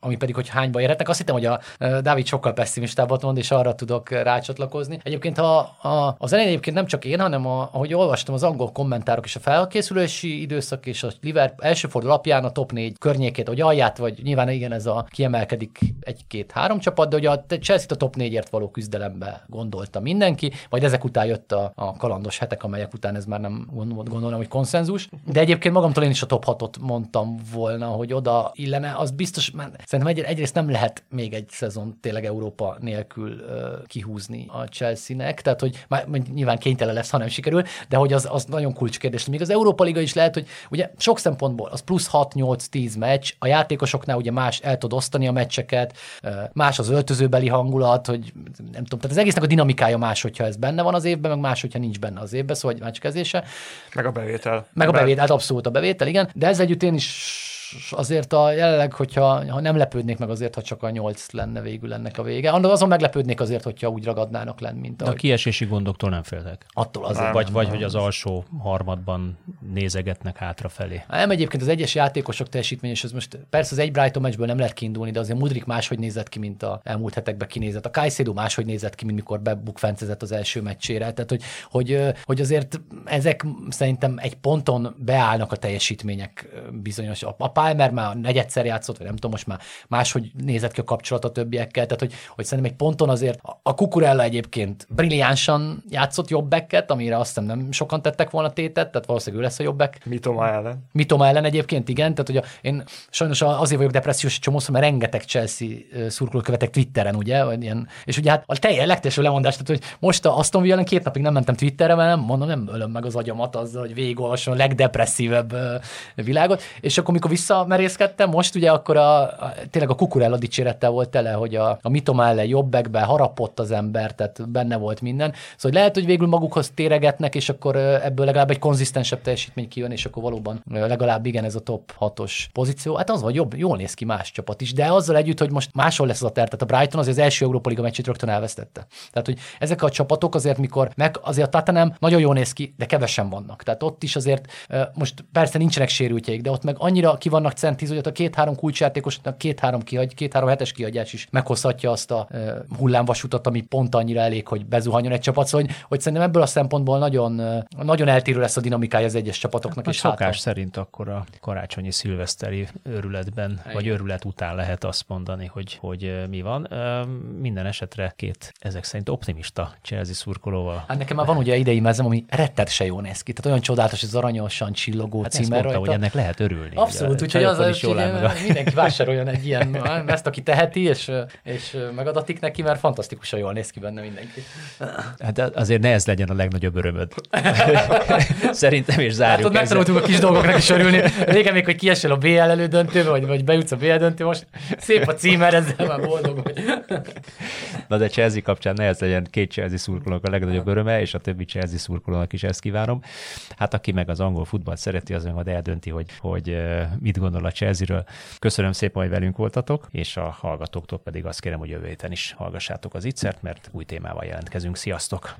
ami pedig, hogy hányba érhetnek, azt hittem, hogy a Dávid sokkal pesszimistábbat mond, és arra tudok rácsatlakozni. Egyébként a, a, az elején egyébként nem csak én, hanem a, ahogy olvastam az angol kommentárok és a felkészülési időszak és a Liverpool első forduló alapján a top négy környékét, hogy alját, vagy nyilván igen, ez a kiemelkedik egy-két-három csapat, de ugye a Chelsea-t a top négyért való küzdelembe gondolta mindenki, majd ezek után jött a, a kalandos hetek, amelyek után ez már nem gondolom, hogy konszenzus. De egyébként magamtól én is a top hatot mondtam volna, hogy oda illene, az biztos, már szerintem egy, egyrészt nem lehet még egy szezon tényleg Európa nélkül uh, kihúzni a Chelsea-nek, tehát hogy már nyilván kénytelen lesz, ha nem sikerül, de hogy az, az nagyon kulcskérdés. Még az Európa Liga is lehet, hogy ugye sok szempontból az plusz hat nyolc tíz meccs, a játékosoknál ugye más el tud osztani a meccseket, más az öltözőbeli hangulat, hogy nem tudom, tehát az egésznek a dinamikája más, hogyha ez benne van az évben, meg más, hogyha nincs benne az évben, szóval egy meccskezése. Meg a bevétel. Meg a bevétel, hát abszolút a bevétel, igen, de ez együtt én is azért a jelenleg, hogyha ha nem lepődnék meg azért, ha csak a nyolc lenne végül ennek a vége. Azon meglepődnék azért, hogyha úgy ragadnának lenn, mint ahogy. De a kiesési gondoktól nem féltek. Attól azért. Vagy, nem, vagy nem. Hogy az alsó harmadban nézegetnek hátrafelé. Nem, egyébként az egyes játékosok teljesítmény, és ez most persze az egy Brighton meccsből nem lehet kiindulni, de azért Mudrik máshogy nézett ki, mint a elmúlt hetekben kinézett. A Caicedo máshogy nézett ki, mint mikor bebukfencezett az első meccsére. Tehát, hogy, hogy, hogy azért ezek szerintem egy ponton beállnak a teljesítmények bizonyos. A Palmer már negyedszer játszott, vagy nem tudom, most már máshogy nézett ki a kapcsolat a többiekkel, tehát hogy, hogy szerintem egy ponton azért a Cucurella egyébként brilliánsan játszott jobbeket, amire azt hiszem nem sokan tettek volna tétet, tehát valószínűleg ő lesz a jobbek. Mitoma ellen. Mitoma ellen egyébként, igen, tehát hogy a, én sajnos azért vagyok depressziós egy csomószor, mert rengeteg Chelsea szurkolót követek Twitteren, ugye, vagy ilyen, és ugye hát a teljes legteljesebb lemondás, tehát hogy most a Aston Villa ellen két napig nem mentem Twitterre, mert nem, mondom, nem ölöm meg az agyamat azzal, hogy végigolvasom a legdepresszívebb világot, és akkor mikor merészkedtem, most ugye akkor a, a, tényleg a Cucurella dicsérettel volt tele, hogy a, a Mitoma ellen jobbekbe harapott az ember, tehát benne volt minden. Szóval lehet, hogy végül magukhoz téregetnek, és akkor ebből legalább egy konzisztensebb teljesítmény kijön, és akkor valóban legalább igen ez a top hatos pozíció. Hát az van, jobb, jól néz ki más csapat is, de azzal együtt, hogy most máshol lesz az a ter, tehát a Brighton azért az első Európa Liga meccsét rögtön elvesztette. Tehát, hogy ezek a csapatok azért, mikor meg azért a Tottenham nagyon jól néz ki, de kevesen vannak. Tehát ott is azért most persze nincsenek sérültjeik, de ott meg annyira ki vannak centíz, hogy a két-három kulcsjátékosnak két-három kihagy, két-három hetes kihagyás is meghozhatja azt a uh, hullámvasutat, ami pont annyira elég, hogy bezuhanjon egy csapat, szóval, hogy, hogy szerintem ebből a szempontból nagyon, uh, nagyon eltérő lesz a dinamikája az egyes csapatoknak. Hát, és szokás hátra. Szerint akkor a karácsonyi szilveszteri őrületben, egy. Vagy őrület után lehet azt mondani, hogy, hogy mi van. Uh, minden esetre két ezek szerint optimista Chelsea szurkolóval. Hát nekem már van ugye idei mezem, ami rettet se jól néz ki. Tehát olyan csodálatos, az aranyosan csillogó hát címer mondta, hogy ennek lehet örülni. Abszolút, úgyhogy az, az mindenki vásároljon egy ilyen, ezt aki teheti, és, és megadatik neki, mert fantasztikusan jól néz ki benne mindenki. Hát azért ne ez legyen a legnagyobb örömöd. Szerintem is zárjuk. Hát ott megtanultuk a kis dolgoknak is örülni. Régen még, hogy kiesel a bé el elődöntőbe, vagy, vagy bejutsz a bé el döntő, most szép a címer, ezzel már boldog vagy. Na de Chelsea kapcsán ne ez legyen két Chelsea szurkolónak a legnagyobb öröme, és a többi Chelsea szurkolónak is ezt kívánom. Hát aki meg az angol futballt szereti, az majd eldönti, hogy, hogy mit gondol a Chelsea-ről. Köszönöm szépen, hogy velünk voltatok, és a hallgatóktól pedig azt kérem, hogy jövő héten is hallgassátok az Ittszert, mert új témával jelentkezünk. Sziasztok!